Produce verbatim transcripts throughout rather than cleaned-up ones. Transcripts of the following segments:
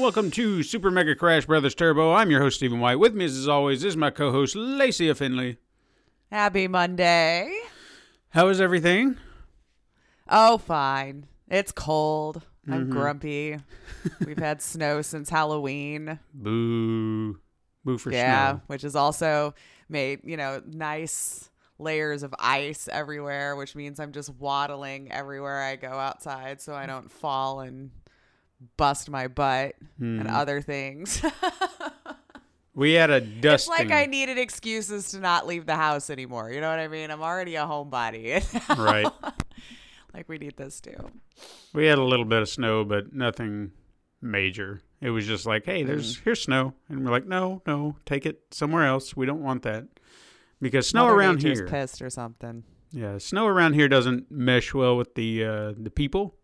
Welcome to Super Mega Crash Brothers Turbo. I'm your host, Stephen White. With me, as always, is my co-host, Lacey Affinley. Happy Monday. How is everything? Oh, fine. It's cold. Mm-hmm. I'm grumpy. We've had snow since Halloween. Boo. Boo for yeah, snow. Yeah, which has also made, you know, nice layers of ice everywhere, which means I'm just waddling everywhere I go outside so I don't fall and bust my butt hmm. and other things. We had a dusting. It's like I needed excuses to not leave the house anymore. You know what I mean? I'm already a homebody. Right. Like we need this too. We had a little bit of snow, but nothing major. It was just like, hey, there's mm. here's snow, and we're like, no, no, take it somewhere else. We don't want that because snow Mother around Nature's here pissed or something. Yeah, snow around here doesn't mesh well with the uh, the people.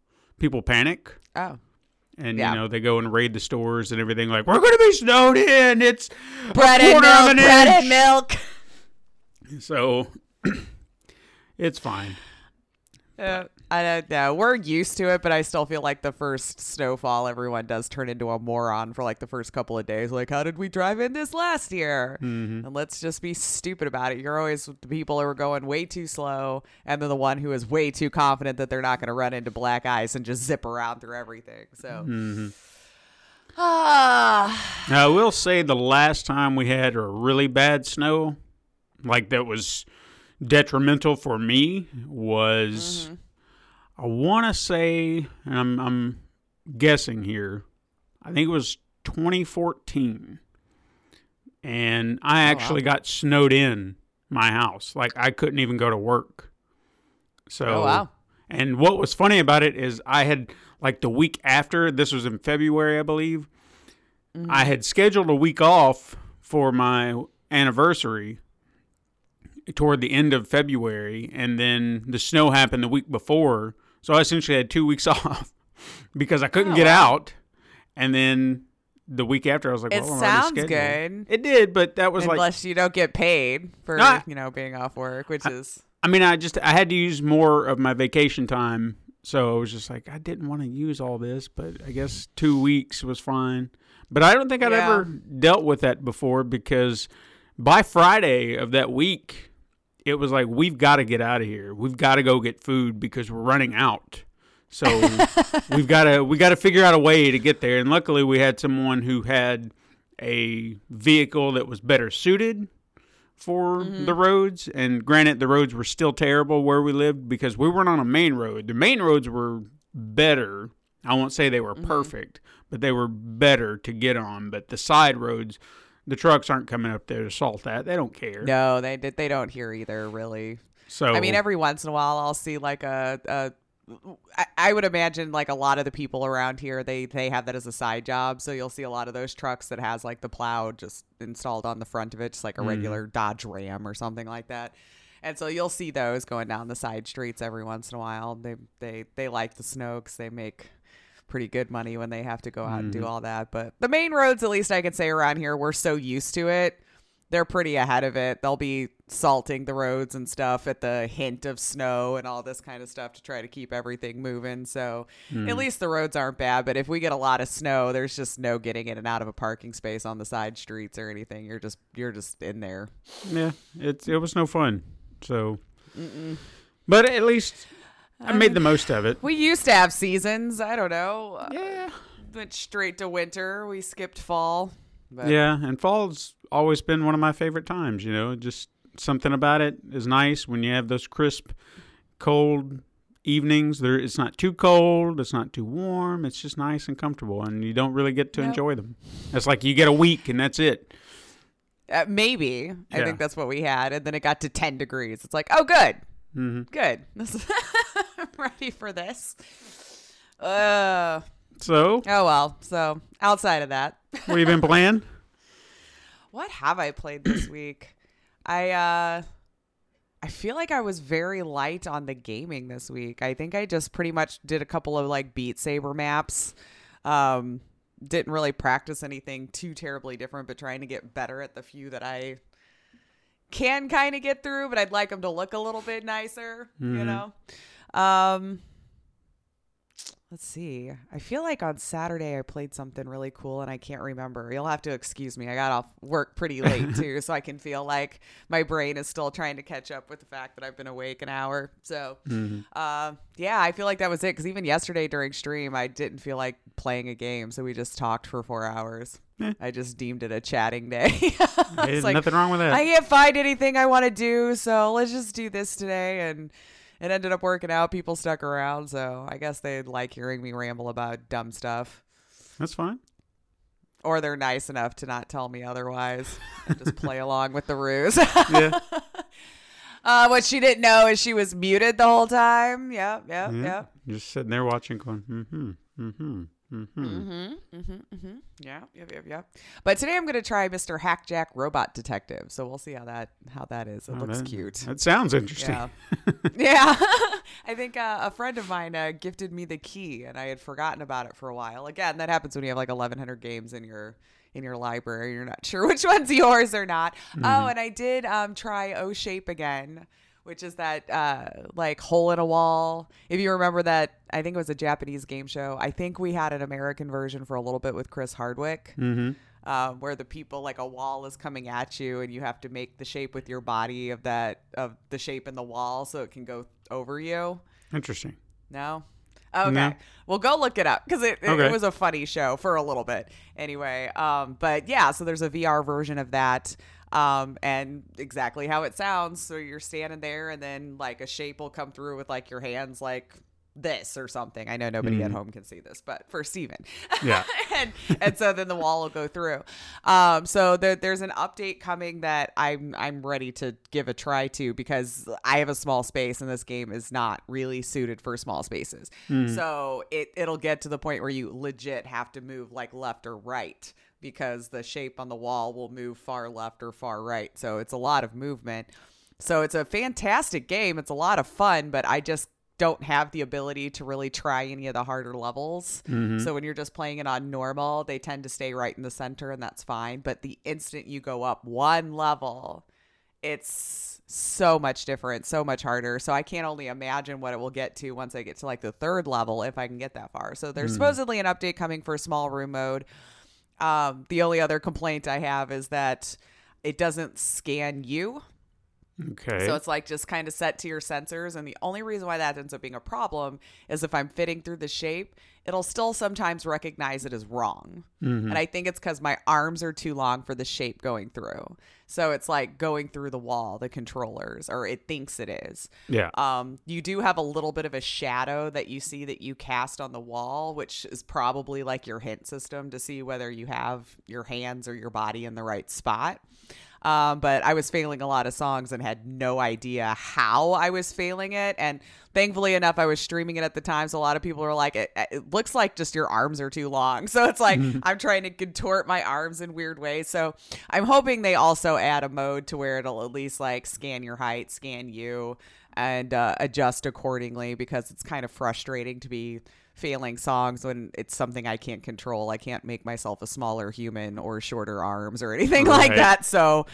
People panic. Oh. And, yeah. you know, they go and raid the stores and everything like, we're going to be snowed in. It's bread a quarter and milk, of an bread inch. and milk. So, it's fine. Uh, I don't know. We're used to it, but I still feel like the first snowfall, everyone does turn into a moron for like the first couple of days. Like, how did we drive in this last year? Mm-hmm. And let's just be stupid about it. You're always with the people who are going way too slow and then the one who is way too confident that they're not going to run into black ice and just zip around through everything. So, mm-hmm. ah. Now, I will say the last time we had a really bad snow, like that was detrimental for me, was... Mm-hmm. I want to say, and I'm, I'm guessing here, I think it was twenty fourteen, and I actually oh, wow. got snowed in my house. Like, I couldn't even go to work. So, oh, wow. And what was funny about it is I had, like, the week after, this was in February, I believe, mm-hmm. I had scheduled a week off for my anniversary toward the end of February, and then the snow happened the week before. So I essentially had two weeks off because I couldn't oh, get wow. out. And then the week after, I was like, well, it sounds good. It did, but that was Unless like. Unless you don't get paid for, I, you know, being off work, which I, is. I mean, I just, I had to use more of my vacation time. So I was just like, I didn't want to use all this, but I guess two weeks was fine. But I don't think I'd yeah. ever dealt with that before, because by Friday of that week, it was like, we've got to get out of here. We've got to go get food because we're running out. So we've got to we got to figure out a way to get there. And luckily, we had someone who had a vehicle that was better suited for mm-hmm. the roads. And granted, the roads were still terrible where we lived because we weren't on a main road. The main roads were better. I won't say they were mm-hmm. perfect, but they were better to get on. But the side roads, the trucks aren't coming up there to salt that. They don't care. No, they they don't hear either, really. So I mean, every once in a while, I'll see like a, a I, I would imagine like a lot of the people around here, they, they have that as a side job. So you'll see a lot of those trucks that has like the plow just installed on the front of it, just like a mm. regular Dodge Ram or something like that. And so you'll see those going down the side streets every once in a while. They, they, they like the snow because they make pretty good money when they have to go out mm. and do all that. But the main roads, at least I could say around here, we're so used to it. They're pretty ahead of it. They'll be salting the roads and stuff at the hint of snow and all this kind of stuff to try to keep everything moving. So mm. at least the roads aren't bad. But if we get a lot of snow, there's just no getting in and out of a parking space on the side streets or anything. You're just you're just in there. Yeah, it, it was no fun. So, Mm-mm. but at least I made the most of it. We used to have seasons. I don't know. Yeah. Went straight to winter. We skipped fall. But. Yeah, and fall's always been one of my favorite times, you know. Just something about it is nice when you have those crisp, cold evenings. There, it's not too cold. It's not too warm. It's just nice and comfortable, and you don't really get to nope. enjoy them. It's like you get a week, and that's it. Uh, maybe. Yeah. I think that's what we had. And then it got to ten degrees. It's like, oh, good. Mm-hmm. Good. This is I'm ready for this. Uh, so? Oh, well. So outside of that. What have you been playing? What have I played this week? I uh, I feel like I was very light on the gaming this week. I think I just pretty much did a couple of like Beat Saber maps. Um, didn't really practice anything too terribly different, but trying to get better at the few that I can kind of get through, but I'd like them to look a little bit nicer, mm-hmm. you know? Um, let's see. I feel like on Saturday I played something really cool and I can't remember. You'll have to excuse me. I got off work pretty late too, so I can feel like my brain is still trying to catch up with the fact that I've been awake an hour. So, mm-hmm. uh, yeah, I feel like that was it. Cause even yesterday during stream, I didn't feel like playing a game. So we just talked for four hours. I just deemed it a chatting day. There's like, nothing wrong with that. I can't find anything I want to do, so let's just do this today. And it ended up working out. People stuck around, so I guess they like hearing me ramble about dumb stuff. That's fine. Or they're nice enough to not tell me otherwise. And just play along with the ruse. Yeah. Uh, what she didn't know is she was muted the whole time. Yep, yep, yeah. yep. Just sitting there watching, going, mm-hmm, mm-hmm. Mm-hmm. Mm-hmm. Mm-hmm. Mm-hmm. Yeah. Yep. Yep. Yep. But today I'm going to try Mister Hackjack Robot Detective. So we'll see how that how that is. It oh, looks that, cute. That sounds interesting. Yeah. yeah. I think uh, a friend of mine uh, gifted me the key, and I had forgotten about it for a while. Again, that happens when you have like eleven hundred games in your in your library. You're not sure which one's yours or not. Mm-hmm. Oh, and I did um, try OhShape again, which is that uh, like hole in a wall. If you remember that, I think it was a Japanese game show. I think we had an American version for a little bit with Chris Hardwick, mm-hmm. uh, where the people, like a wall is coming at you and you have to make the shape with your body of that, of the shape in the wall so it can go over you. Interesting. No? Okay. No. Well, go look it up because it, it, okay. it was a funny show for a little bit. Anyway, um, but yeah, so there's a V R version of that. Um, and exactly how it sounds. So you're standing there and then like a shape will come through with like your hands like this or something. I know nobody mm. at home can see this, but for Steven. Yeah. and, and so then the wall will go through. Um, so there, there's an update coming that I'm, I'm ready to give a try to because I have a small space and this game is not really suited for small spaces. Mm. So it, it'll get to the point where you legit have to move like left or right, because the shape on the wall will move far left or far right. So it's a lot of movement. So it's a fantastic game. It's a lot of fun, but I just don't have the ability to really try any of the harder levels. Mm-hmm. So when you're just playing it on normal, they tend to stay right in the center and that's fine. But the instant you go up one level, it's so much different, so much harder. So I can't only imagine what it will get to once I get to like the third level, if I can get that far. So there's mm-hmm. supposedly an update coming for small room mode. Um, the only other complaint I have is that it doesn't scan you. Okay. So it's like just kind of set to your sensors. And the only reason why that ends up being a problem is if I'm fitting through the shape, it'll still sometimes recognize it as wrong. Mm-hmm. And I think it's because my arms are too long for the shape going through. So it's like going through the wall, the controllers, or it thinks it is. Yeah. Um, you do have a little bit of a shadow that you see that you cast on the wall, which is probably like your hint system to see whether you have your hands or your body in the right spot. Um, but I was failing a lot of songs and had no idea how I was failing it. And thankfully enough, I was streaming it at the time. So a lot of people were like, it, it looks like just your arms are too long. So it's like I'm trying to contort my arms in weird ways. So I'm hoping they also add a mode to where it'll at least like scan your height, scan you, and uh, adjust accordingly, because it's kind of frustrating to be failing songs when it's something I can't control. I can't make myself a smaller human or shorter arms or anything right. like that. So,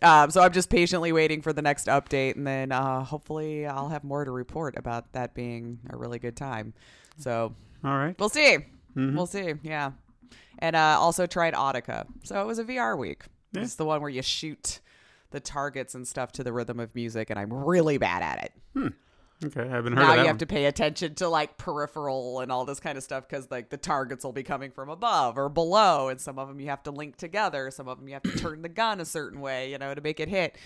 um, so I'm just patiently waiting for the next update, and then uh, hopefully I'll have more to report about that being a really good time. So, all right, we'll see. Mm-hmm. We'll see. Yeah, and uh, also tried Audica. So it was a V R week. Yeah. It's the one where you shoot the targets and stuff to the rhythm of music, and I'm really bad at it. Hmm. Okay, I haven't heard now of that. Now you have one. To pay attention to like peripheral and all this kind of stuff, because like the targets will be coming from above or below, and some of them you have to link together. Some of them you have to turn the gun a certain way, you know, to make it hit.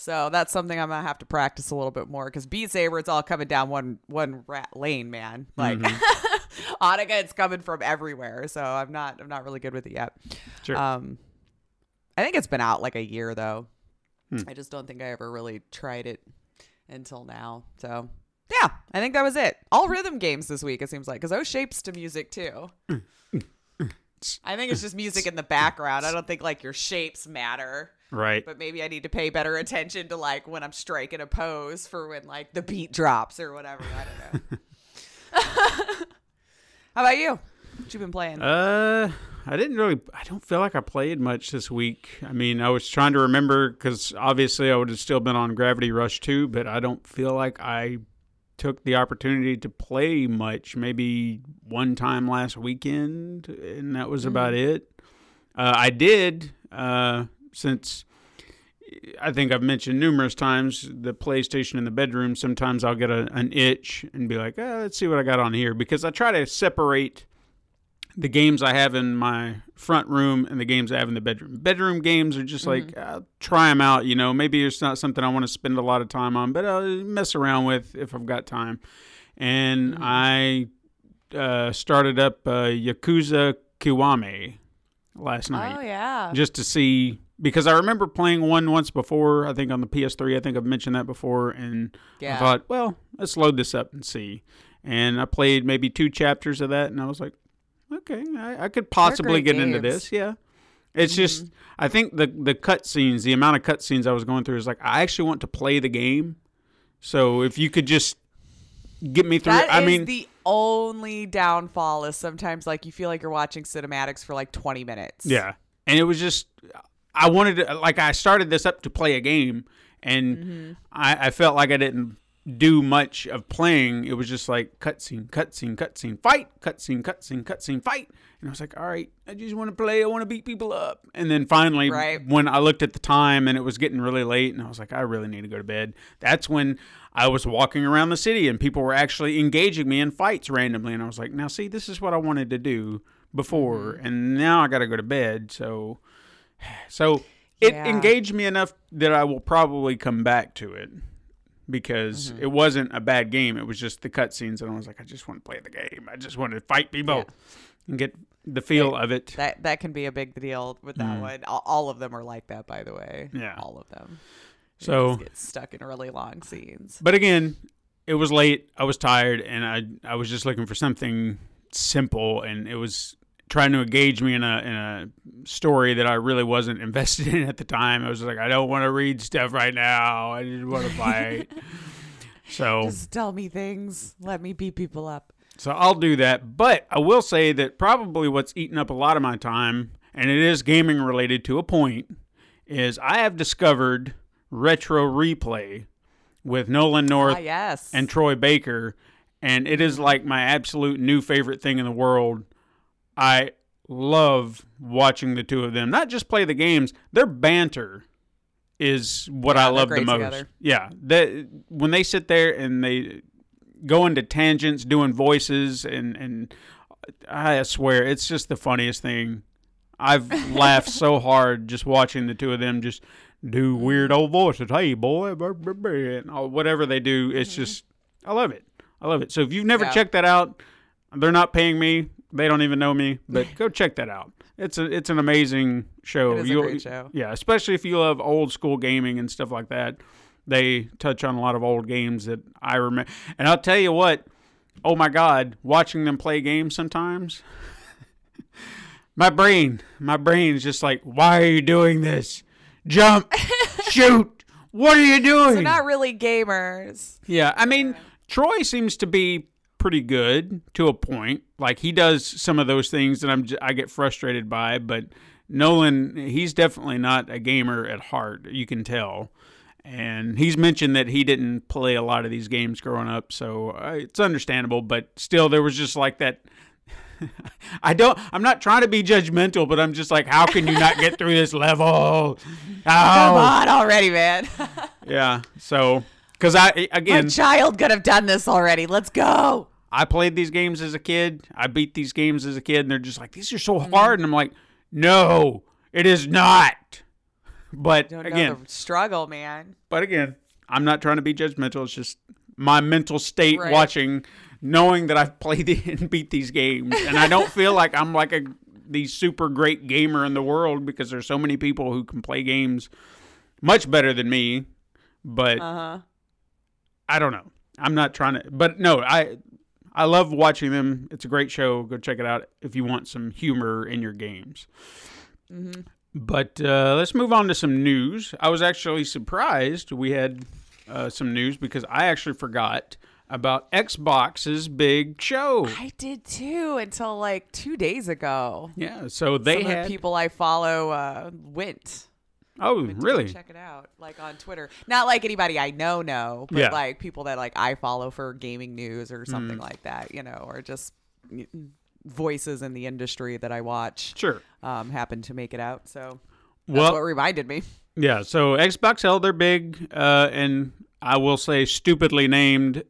So that's something I'm going to have to practice a little bit more, because Beat Saber, it's all coming down one one rat lane, man. Like, mm-hmm. Audica, it's coming from everywhere. So I'm not I'm not really good with it yet. Sure. Um, I think it's been out like a year, though. Hmm. I just don't think I ever really tried it until now. So, yeah, I think that was it. All rhythm games this week, it seems like, because OhShape's to music, too. I think it's just music in the background. I don't think, like, your shapes matter. Right. But maybe I need to pay better attention to, like, when I'm striking a pose for when, like, the beat drops or whatever. I don't know. How about you? What you been playing? Uh, I didn't really, I don't feel like I played much this week. I mean, I was trying to remember, because obviously I would have still been on Gravity Rush two, but I don't feel like I took the opportunity to play much. Maybe one time last weekend, and that was mm-hmm. about it. Uh, I did, uh, since I think I've mentioned numerous times the PlayStation in the bedroom, sometimes I'll get a, an itch and be like, oh, let's see what I got on here, because I try to separate the games I have in my front room and the games I have in the bedroom. Bedroom games are just mm-hmm. like, I'll try them out, you know. Maybe it's not something I want to spend a lot of time on, but I'll mess around with if I've got time. And mm-hmm. I uh, started up uh, Yakuza Kiwami last night. Oh, yeah. Just to see, because I remember playing one once before, I think on the P S three. I think I've mentioned that before. And yeah. I thought, well, let's load this up and see. And I played maybe two chapters of that, and I was like, okay, I, I could possibly get games. into this. Yeah, it's mm-hmm. just I think the the cutscenes, the amount of cutscenes I was going through is like, I actually want to play the game. So if you could just get me through, that I is mean, the only downfall is sometimes like you feel like you're watching cinematics for like twenty minutes. Yeah, and it was just I wanted to, like, I started this up to play a game, and mm-hmm. I, I felt like I didn't do much of playing. It was just like cutscene, cutscene, cutscene, fight, cutscene, cutscene, cutscene, fight. And I was like, all right, I just want to play. I want to beat people up. And then finally, right. when I looked at the time and it was getting really late, and I was like, I really need to go to bed. That's when I was walking around the city and people were actually engaging me in fights randomly. And I was like, now see, this is what I wanted to do before. And now I got to go to bed. So, so it yeah. engaged me enough that I will probably come back to it, because mm-hmm. it wasn't a bad game. It was just the cutscenes, and I was like, I just want to play the game. I just want to fight people yeah. and get the feel it, of it. That that can be a big deal with that mm. one. All of them are like that, by the way. Yeah. All of them. You so get stuck in really long scenes. But again, it was late. I was tired, and I I was just looking for something simple, and it was trying to engage me in a in a story that I really wasn't invested in at the time. I was like, I don't want to read stuff right now. I just want to fight. So just tell me things. Let me beat people up. So I'll do that. But I will say that probably what's eaten up a lot of my time, and it is gaming related to a point, is I have discovered Retro Replay with Nolan North ah, yes. and Troy Baker. And it is like my absolute new favorite thing in the world. I love watching the two of them not just play the games. Their banter is what yeah, I love the most. Together. Yeah, they, when they sit there and they go into tangents, doing voices, and and I swear it's just the funniest thing. I've laughed so hard just watching the two of them just do weird old voices. Hey boy, and whatever they do, it's mm-hmm. just I love it. I love it. So if you've never yeah. checked that out, they're not paying me. They don't even know me, but go check that out. It's a it's an amazing show. It is You'll, a great show. Yeah, especially if you love old school gaming and stuff like that. They touch on a lot of old games that I remember. And I'll tell you what, oh my God, watching them play games sometimes, my brain, my brain is just like, why are you doing this? Jump, shoot, what are you doing? So not really gamers. Yeah, I mean, yeah. Troy seems to be pretty good to a point. Like he does some of those things that I'm j- I get frustrated by, but Nolan, he's definitely not a gamer at heart. You can tell. And he's mentioned that he didn't play a lot of these games growing up, so uh, it's understandable, but still there was just like that I don't I'm not trying to be judgmental, but I'm just like, how can you not get through this level? Oh. Come on already, man. Yeah. So Because I, again... My child could have done this already. Let's go. I played these games as a kid. I beat these games as a kid. And they're just like, these are so hard. And I'm like, no, it is not. But don't again, know the struggle, man. But again, I'm not trying to be judgmental. It's just my mental state right. watching, knowing that I've played and beat these games, and I don't feel like I'm like a the super great gamer in the world because there's so many people who can play games much better than me. But uh-huh. I don't know. I'm not trying to. But no, I. I love watching them. It's a great show. Go check it out if you want some humor in your games. Mm-hmm. But uh, let's move on to some news. I was actually surprised we had uh, some news because I actually forgot about Xbox's big show. I did too until like two days ago. Yeah, so they some had... of the people I follow uh, went. Oh, went really? Go check it out, like on Twitter. Not like anybody I know, no, but yeah. like people that like I follow for gaming news or something mm. like that, you know, or just voices in the industry that I watch. Sure, um, happened to make it out, so that's well, what reminded me. Yeah, so Xbox held their big, uh, and I will say stupidly named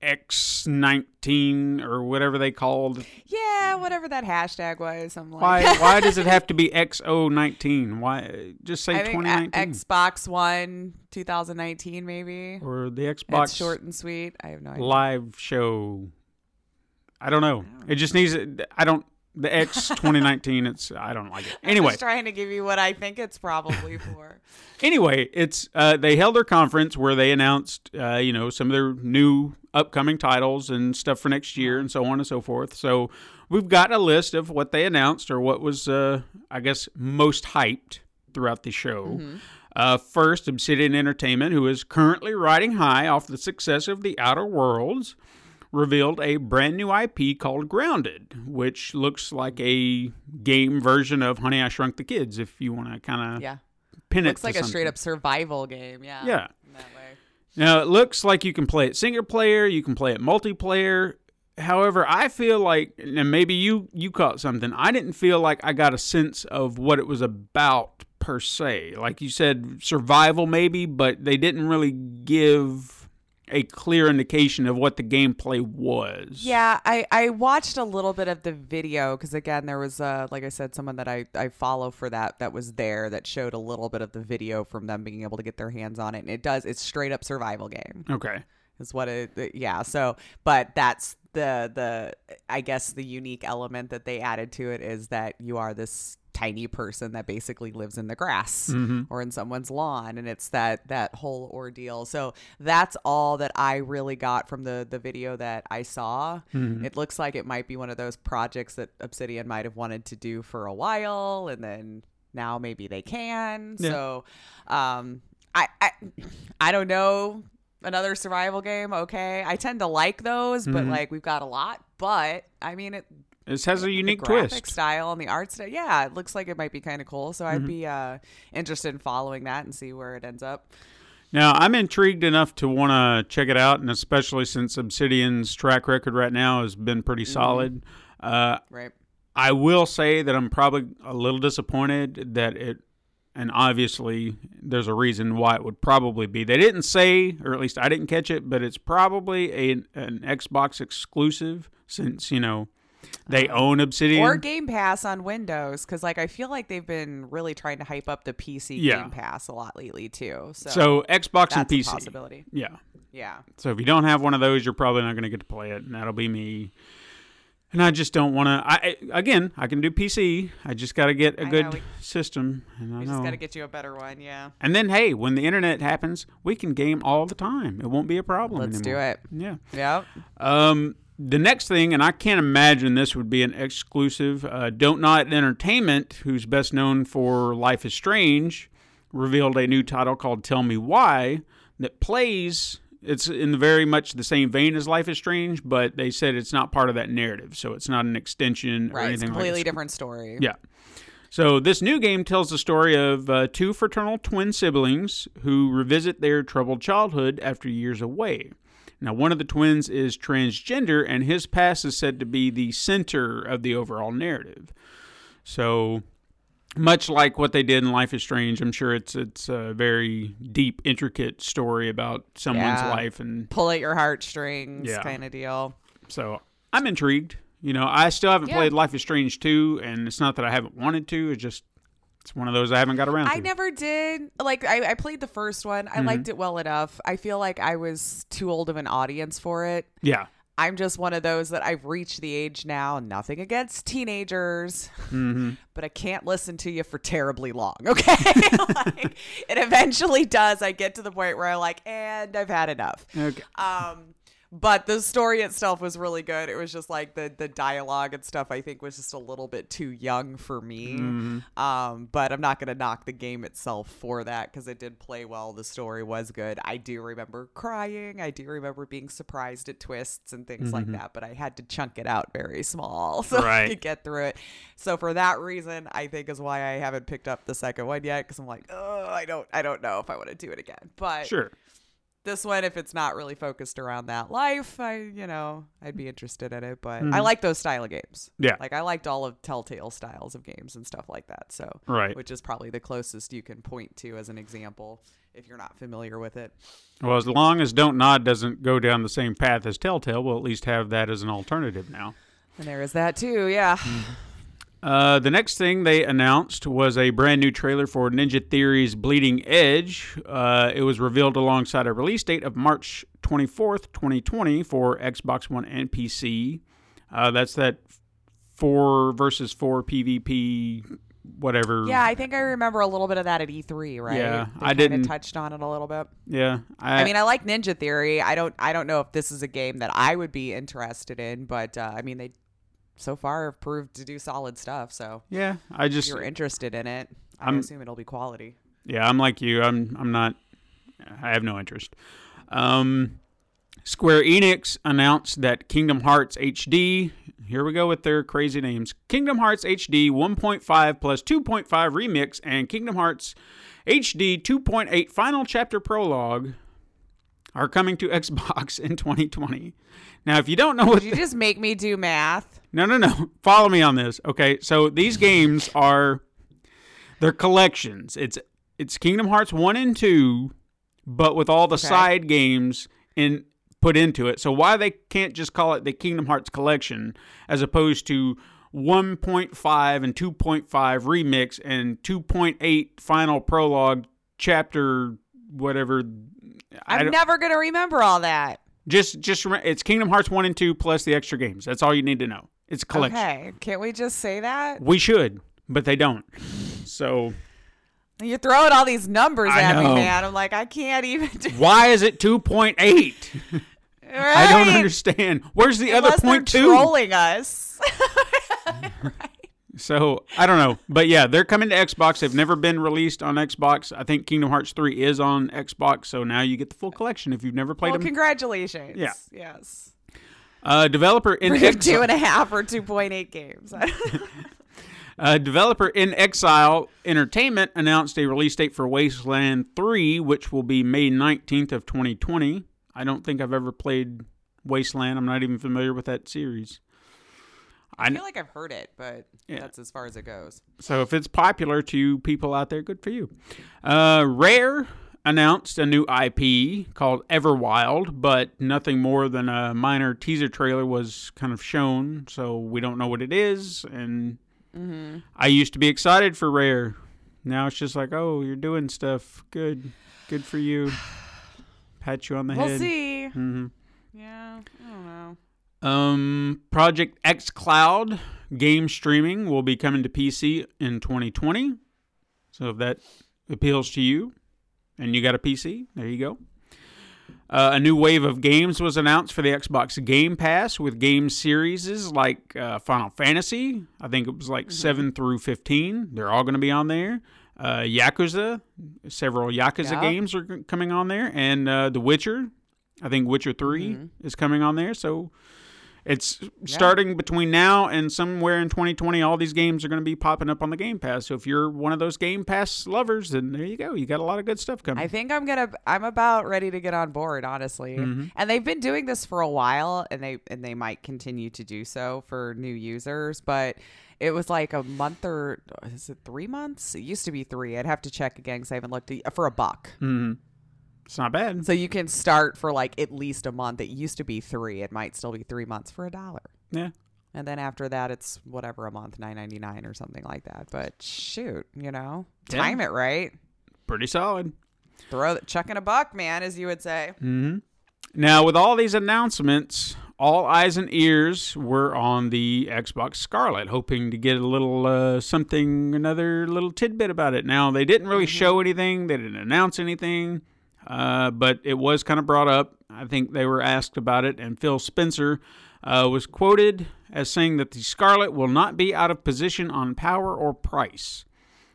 X nineteen or whatever they called. Yeah, whatever that hashtag was. Something like why? That. Why does it have to be X O nineteen? Why just say I think twenty nineteen? A- Xbox One twenty nineteen maybe, or the Xbox. It's short and sweet. I have no idea. Live show. I don't know. I don't know. It just needs. I don't. The X twenty nineteen. It's. I don't like it. Anyway, I'm just trying to give you what I think it's probably for. Anyway, it's. Uh, they held their conference where they announced. Uh, you know, some of their new. Upcoming titles and stuff for next year and so on and so forth. So we've got a list of what they announced or what was, uh, I guess, most hyped throughout the show. Mm-hmm. Uh, first, Obsidian Entertainment, who is currently riding high off the success of The Outer Worlds, revealed a brand new I P called Grounded, which looks like a game version of Honey, I Shrunk the Kids, if you want to kind of yeah. pin it looks to like something. A straight-up survival game, yeah. Yeah. In that way. Now, it looks like you can play it single player, you can play it multiplayer. However, I feel like, and maybe you, you caught something, I didn't feel like I got a sense of what it was about per se. Like you said, survival maybe, but they didn't really give a clear indication of what the gameplay was. Yeah, I, I watched a little bit of the video because, again, there was, uh, like I said, someone that I, I follow for that that was there that showed a little bit of the video from them being able to get their hands on it. And it does. It's straight up survival game. Okay. Is what it, yeah. So, but that's the, the, I guess the unique element that they added to it is that you are this tiny person that basically lives in the grass mm-hmm. or in someone's lawn. And it's that, that whole ordeal. So that's all that I really got from the, the video that I saw. Mm-hmm. It looks like it might be one of those projects that Obsidian might've wanted to do for a while. And then now maybe they can. Yeah. So, um, I, I, I don't know. Another survival game. Okay. I tend to like those, but mm-hmm. like we've got a lot, but I mean, it, This has a unique the graphic twist. Style and the art style. Yeah, it looks like it might be kind of cool. So I'd mm-hmm. be uh, interested in following that and see where it ends up. Now, I'm intrigued enough to want to check it out, and especially since Obsidian's track record right now has been pretty mm-hmm. solid. Uh, right. I will say that I'm probably a little disappointed that it, and obviously there's a reason why it would probably be. They didn't say, or at least I didn't catch it, but it's probably a, an Xbox exclusive since, you know, they own Obsidian. Or Game Pass on Windows, because like I feel like they've been really trying to hype up the P C yeah. Game Pass a lot lately too. So, so Xbox that's and P C. A possibility. Yeah. Yeah. So if you don't have one of those, you're probably not going to get to play it, and that'll be me. And I just don't want to. I again, I can do P C. I just got to get a I good know, we, system. And I we know. just got to get you a better one, yeah. And then, hey, when the internet happens, we can game all the time. It won't be a problem. Let's anymore. do it. Yeah. Yeah. Um. The next thing, and I can't imagine this would be an exclusive, uh, Don't Nod Entertainment, who's best known for Life is Strange, revealed a new title called Tell Me Why that plays, it's in very much the same vein as Life is Strange, but they said it's not part of that narrative, so it's not an extension right, or anything like that. Right, it's a completely different story. Yeah. So this new game tells the story of uh, two fraternal twin siblings who revisit their troubled childhood after years away. Now, one of the twins is transgender, and his past is said to be the center of the overall narrative. So, much like what they did in Life is Strange, I'm sure it's it's a very deep, intricate story about someone's yeah. life and pull at your heartstrings yeah. kind of deal. So, I'm intrigued. You know, I still haven't yeah. played Life is Strange two, and it's not that I haven't wanted to. It's just It's one of those I haven't got around to. I never did. Like, I, I played the first one. I mm-hmm. liked it well enough. I feel like I was too old of an audience for it. Yeah. I'm just one of those that I've reached the age now, nothing against teenagers, mm-hmm. but I can't listen to you for terribly long, okay? Like, it eventually does. I get to the point where I'm like, and I've had enough. Okay. Um, but the story itself was really good. It was just like the the dialogue and stuff, I think, was just a little bit too young for me. Mm-hmm. Um, but I'm not going to knock the game itself for that because it did play well. The story was good. I do remember crying. I do remember being surprised at twists and things mm-hmm. like that. But I had to chunk it out very small so right. I could get through it. So for that reason, I think is why I haven't picked up the second one yet because I'm like, oh, I don't, I don't know if I want to do it again. But sure. This one, if it's not really focused around that life, I, you know, I'd be interested in it. But mm-hmm. I like those style of games. Yeah. Like, I liked all of Telltale styles of games and stuff like that. So, right. Which is probably the closest you can point to as an example if you're not familiar with it. Well, as long as Don't Nod doesn't go down the same path as Telltale, we'll at least have that as an alternative now. And there is that, too. Yeah. Mm-hmm. Uh, the next thing they announced was a brand new trailer for Ninja Theory's Bleeding Edge. Uh, it was revealed alongside a release date of March twenty-fourth, twenty twenty for Xbox One and P C. Uh, that's that four versus four PvP, whatever. Yeah, I think I remember a little bit of that at E three, right? Yeah, they I didn't touched on it a little bit. Yeah, I, I mean, I like Ninja Theory. I don't, I don't know if this is a game that I would be interested in, but uh, I mean, they. So far have proved to do solid stuff. So yeah, I just, if you're interested in it, I I'm, assume it'll be quality. Yeah. I'm like you. I'm, I'm not, I have no interest. Um, Square Enix announced that Kingdom Hearts H D, here we go with their crazy names, Kingdom Hearts H D one point five plus two point five remix and Kingdom Hearts H D two point eight final chapter prologue are coming to Xbox in twenty twenty. Now, if you don't know what... Did you the- just make me do math? No, no, no. Follow me on this. Okay, so these games are... They're collections. It's it's Kingdom Hearts one and two, but with all the okay. side games in put into it. So why they can't just call it the Kingdom Hearts Collection as opposed to one point five and two point five Remix and two point eight Final Prologue Chapter... whatever. I'm never going to remember all that. Just, just re- it's Kingdom Hearts one and two plus the extra games. That's all you need to know. It's a collection. Okay. Can't we just say that? We should, but they don't. So. You're throwing all these numbers I at know. me, man. I'm like, I can't even do Why is it two point eight? Right? I don't understand. Where's the Unless other point two? They're trolling us. Right. So, I don't know. But yeah, they're coming to Xbox. They've never been released on Xbox. I think Kingdom Hearts three is on Xbox, so now you get the full collection if you've never played well, them. Well, congratulations. Yeah. Yes. Uh, developer in exile. Two and a half or two point eight games. uh, developer in Exile Entertainment announced a release date for Wasteland three, which will be May nineteenth of twenty twenty. I don't think I've ever played Wasteland. I'm not even familiar with that series. I feel like I've heard it, but yeah. That's as far as it goes. So if it's popular to people out there, good for you. Uh, Rare announced a new I P called Everwild, but nothing more than a minor teaser trailer was kind of shown, so we don't know what it is. And mm-hmm. I used to be excited for Rare. Now it's just like, oh, you're doing stuff. Good. Good for you. Pat you on the we'll head. We'll see. Mm-hmm. Yeah, I don't know. Um, Project X Cloud game streaming will be coming to P C in twenty twenty. So if that appeals to you and you got a P C, there you go. Uh, a new wave of games was announced for the Xbox Game Pass with game series like uh, Final Fantasy. I think it was like mm-hmm. seven through fifteen. They're all going to be on there. Uh, Yakuza, several Yakuza yeah. games are coming on there. And uh, The Witcher, I think Witcher three mm-hmm. is coming on there. So... It's yeah. starting between now and somewhere in twenty twenty, all these games are going to be popping up on the Game Pass. So if you're one of those Game Pass lovers, then there you go. You got a lot of good stuff coming. I think I'm going to I'm about ready to get on board, honestly. Mm-hmm. And they've been doing this for a while and they and they might continue to do so for new users, but it was like a month or is it three months? It used to be three. I'd have to check again because I haven't looked at, for a buck. Mm-hmm. It's not bad. So you can start for like at least a month. It used to be three. It might still be three months for a dollar. Yeah. And then after that, it's whatever a month, nine ninety-nine or something like that. But shoot, you know, yeah. time it right. Pretty solid. Throw chucking a buck, man, as you would say. Mm-hmm. Now, with all these announcements, all eyes and ears were on the Xbox Scarlet, hoping to get a little uh, something, another little tidbit about it. Now, they didn't really mm-hmm. show anything. They didn't announce anything. Uh, but it was kind of brought up. I think they were asked about it, and Phil Spencer uh, was quoted as saying that the Scarlet will not be out of position on power or price,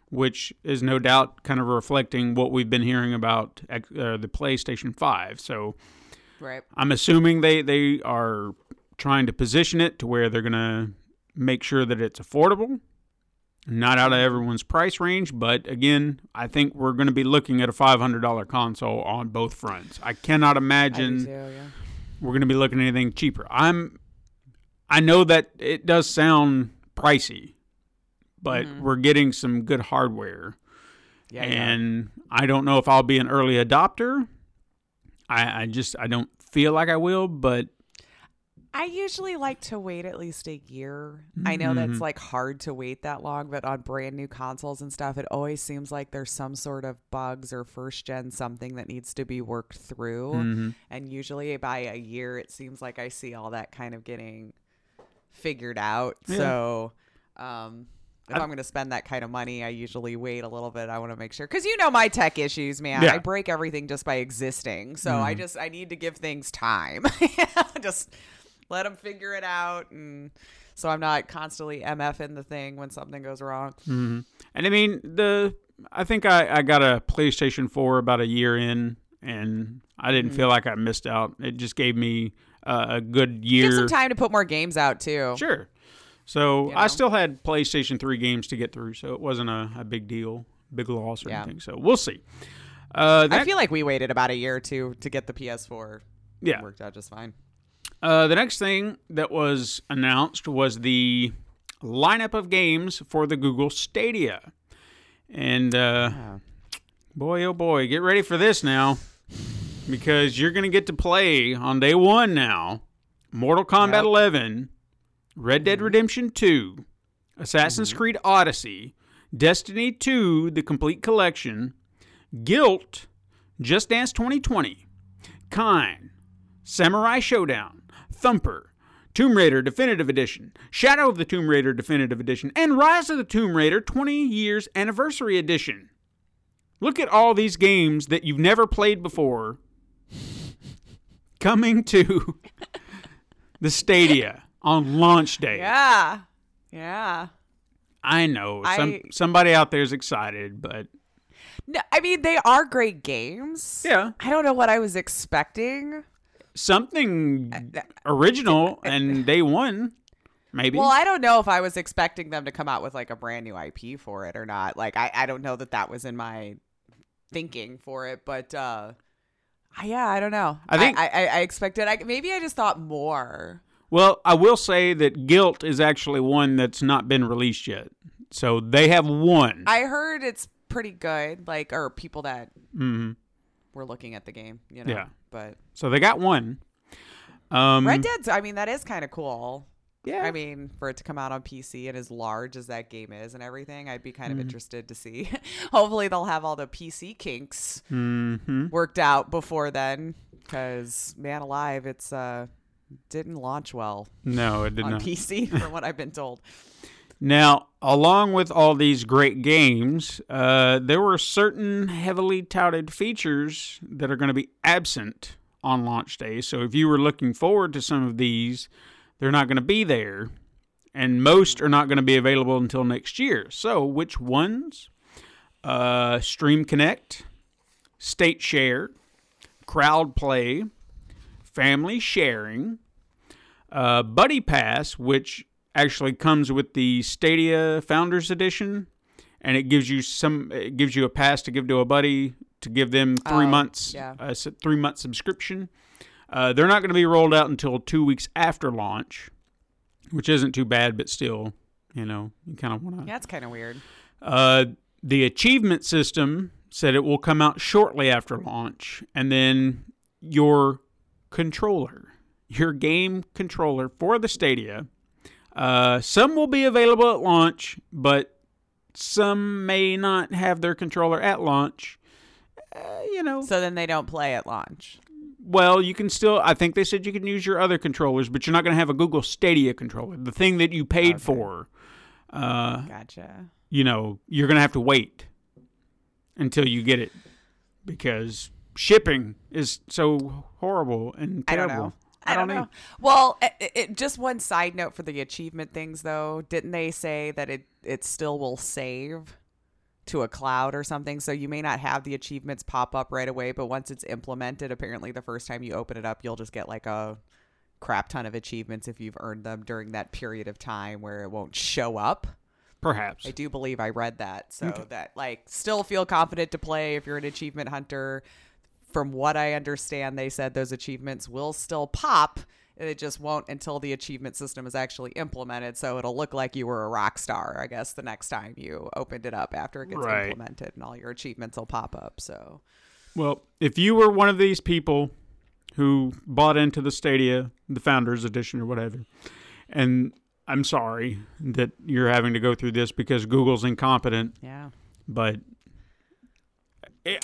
which is no doubt kind of reflecting what we've been hearing about uh, the PlayStation five. So right. I'm assuming they, they are trying to position it to where they're going to make sure that it's affordable, not out of everyone's price range, but again, I think we're going to be looking at a five hundred dollars console on both fronts. I cannot imagine I do too, yeah. we're going to be looking at anything cheaper. I'm, I know that it does sound pricey, but mm-hmm. we're getting some good hardware, yeah, and yeah. I don't know if I'll be an early adopter. I, I just I don't feel like I will, but. I usually like to wait at least a year. Mm-hmm. I know that's like hard to wait that long, but on brand new consoles and stuff, it always seems like there's some sort of bugs or first gen something that needs to be worked through. Mm-hmm. And usually by a year, it seems like I see all that kind of getting figured out. Yeah. So um, if I, I'm going to spend that kind of money, I usually wait a little bit. I want to make sure, because you know my tech issues, man. Yeah. I break everything just by existing. So mm-hmm. I just I need to give things time. just. Let them figure it out, and so I'm not constantly MFing the thing when something goes wrong. Mm-hmm. And I mean, the I think I, I got a PlayStation four about a year in, and I didn't mm-hmm. feel like I missed out. It just gave me uh, a good year. Give some time to put more games out, too. Sure. So you know? I still had PlayStation three games to get through, so it wasn't a, a big deal, big loss or yeah. anything. So we'll see. Uh, that, I feel like we waited about a year or two to get the P S four. Yeah. It worked out just fine. Uh, the next thing that was announced was the lineup of games for the Google Stadia. And, uh, wow. boy, oh boy, get ready for this now, because you're going to get to play on day one now Mortal Kombat yep. eleven, Red Dead mm-hmm. Redemption two, Assassin's mm-hmm. Creed Odyssey, Destiny two, The Complete Collection, Guilt, Just Dance twenty twenty, Kind, Samurai Showdown, Thumper, Tomb Raider Definitive Edition, Shadow of the Tomb Raider Definitive Edition, and Rise of the Tomb Raider twenty years Anniversary Edition. Look at all these games that you've never played before coming to the Stadia on launch day. Yeah. Yeah. I know. I... Some, somebody out there is excited, but... No, I mean, they are great games. Yeah. I don't know what I was expecting. Something original, and they won, maybe. Well, I don't know if I was expecting them to come out with like a brand new I P for it or not. Like, I, I don't know that that was in my thinking for it, but uh, yeah, I don't know. I think I, I, I expected, I, maybe I just thought more. Well, I will say that Guilt is actually one that's not been released yet, so they have one. I heard it's pretty good, like, or people that. Mm-hmm. We're looking at the game, you know. Yeah. But so they got one. Um, Red Dead's, I mean, that is kind of cool. Yeah. I mean, for it to come out on P C and as large as that game is and everything, I'd be kind mm-hmm. of interested to see. Hopefully, they'll have all the P C kinks mm-hmm. worked out before then, because man alive, it's uh didn't launch well. No, it did on not. On P C, from what I've been told. Now, along with all these great games, uh, there were certain heavily touted features that are going to be absent on launch day. So if you were looking forward to some of these, they're not going to be there. And most are not going to be available until next year. So which ones? Uh, Stream Connect, State Share, Crowd Play, Family Sharing, uh, Buddy Pass, which... actually comes with the Stadia Founders Edition, and it gives you some. It gives you a pass to give to a buddy to give them three oh, months, yeah. a three month subscription. Uh, they're not going to be rolled out until two weeks after launch, which isn't too bad, but still, you know, you kind of want to. Yeah, that's kind of weird. Uh, the achievement system said it will come out shortly after launch, and then your controller, your game controller for the Stadia. Uh, some will be available at launch, but some may not have their controller at launch. Uh, you know. So then they don't play at launch. Well, you can still, I think they said you can use your other controllers, but you're not going to have a Google Stadia controller, the thing that you paid okay. for. Uh, gotcha. You know, you're going to have to wait until you get it because shipping is so horrible and terrible. I don't know. I don't, I don't know. know. Well, it, it, just one side note for the achievement things, though. Didn't they say that it, it still will save to a cloud or something? So you may not have the achievements pop up right away, but once it's implemented, apparently the first time you open it up, you'll just get like a crap ton of achievements if you've earned them during that period of time where it won't show up. Perhaps. I do believe I read that. So okay. that, like, still feel confident to play if you're an achievement hunter. From what I understand, they said those achievements will still pop. It just won't until the achievement system is actually implemented. So it'll look like you were a rock star, I guess, the next time you opened it up after it gets right. implemented and all your achievements will pop up. So, well, if you were one of these people who bought into the Stadia, the Founders Edition or whatever, and I'm sorry that you're having to go through this because Google's incompetent. Yeah. But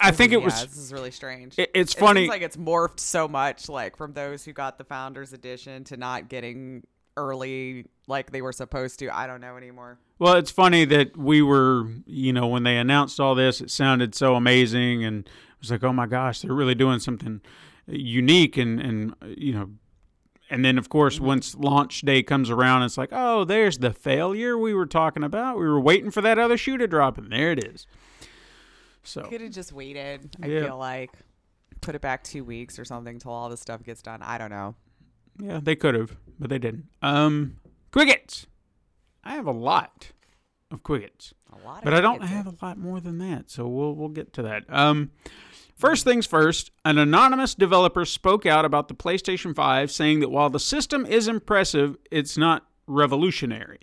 I think it yeah, was... This is really strange. It, it's funny. It seems like it's morphed so much, like, from those who got the Founders Edition to not getting early like they were supposed to. I don't know anymore. Well, it's funny that we were, you know, when they announced all this, it sounded so amazing, and it was like, oh, my gosh, they're really doing something unique, and, and you know... And then, of course, mm-hmm. once launch day comes around, it's like, oh, there's the failure we were talking about. We were waiting for that other shoe to drop, and there it is. So could have just waited, I yeah. feel like. Put it back two weeks or something till all this stuff gets done. I don't know. Yeah, they could have, but they didn't. Um, Quiggets. I have a lot of Quiggets. A lot of But I don't have in. a lot more than that, so we'll we'll get to that. Um, first things first, an anonymous developer spoke out about the PlayStation five, saying that while the system is impressive, it's not revolutionary.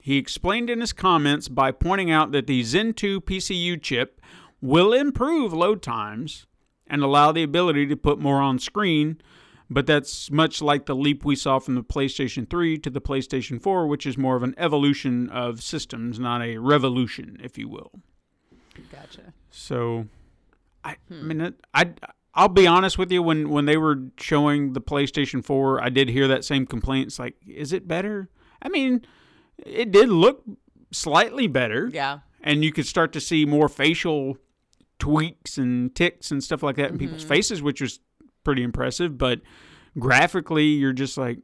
He explained in his comments by pointing out that the Zen two P C U chip will improve load times and allow the ability to put more on screen, but that's much like the leap we saw from the PlayStation three to the PlayStation four, which is more of an evolution of systems, not a revolution, if you will. Gotcha. So, I, hmm. I mean, I, I'll be honest with you, when, when they were showing the PlayStation four, I did hear that same complaint. It's like, is it better? I mean, it did look slightly better. Yeah. And you could start to see more facial tweaks and ticks and stuff like that in mm-hmm. people's faces, which was pretty impressive. But graphically, you're just like,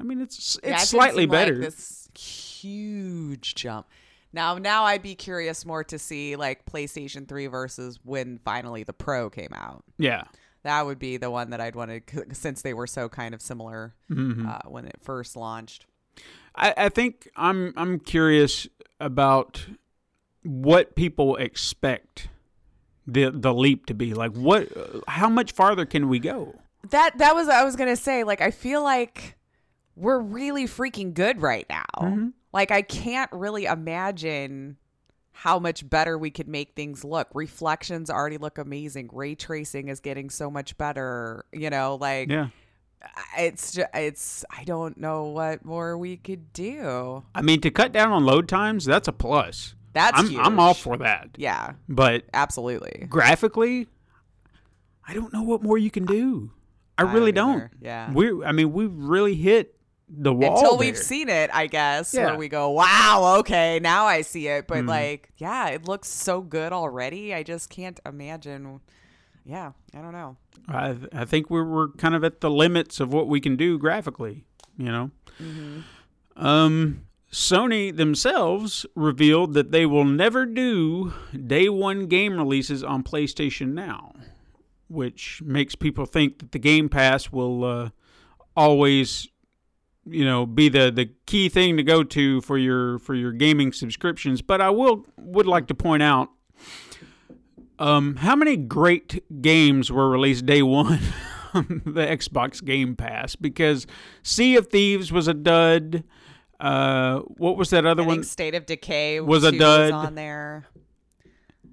I mean, it's it's yeah, slightly better. Like this huge jump. Now, now I'd be curious more to see like PlayStation three versus when finally the Pro came out. Yeah. That would be the one that I'd want to, since they were so kind of similar mm-hmm. uh, when it first launched. I, I think I'm I'm curious about what people expect the the leap to be. Like, what? How much farther can we go? That that was I was gonna say. Like, I feel like we're really freaking good right now. Mm-hmm. Like, I can't really imagine how much better we could make things look. Reflections already look amazing. Ray tracing is getting so much better. You know, like. Yeah. It's just, it's, I don't know what more we could do. I mean, to cut down on load times, that's a plus. That's I'm, huge. I'm all for that. Yeah. But absolutely. Graphically, I don't know what more you can do. I, I really don't. don't. Yeah. We, I mean, we've really hit the wall. Until there. We've seen it, I guess, yeah. where we go, wow, okay, now I see it. But mm-hmm. like, yeah, it looks so good already. I just can't imagine. Yeah, I don't know. I th- I think we're, we're kind of at the limits of what we can do graphically, you know. Mm-hmm. Um, Sony themselves revealed that they will never do day one game releases on PlayStation Now, which makes people think that the Game Pass will uh, always, you know, be the, the key thing to go to for your for your gaming subscriptions. But I will would like to point out. Um, how many great games were released day one on the Xbox Game Pass? Because Sea of Thieves was a dud. Uh, what was that other I one? Think State of Decay was a dud. Was on there.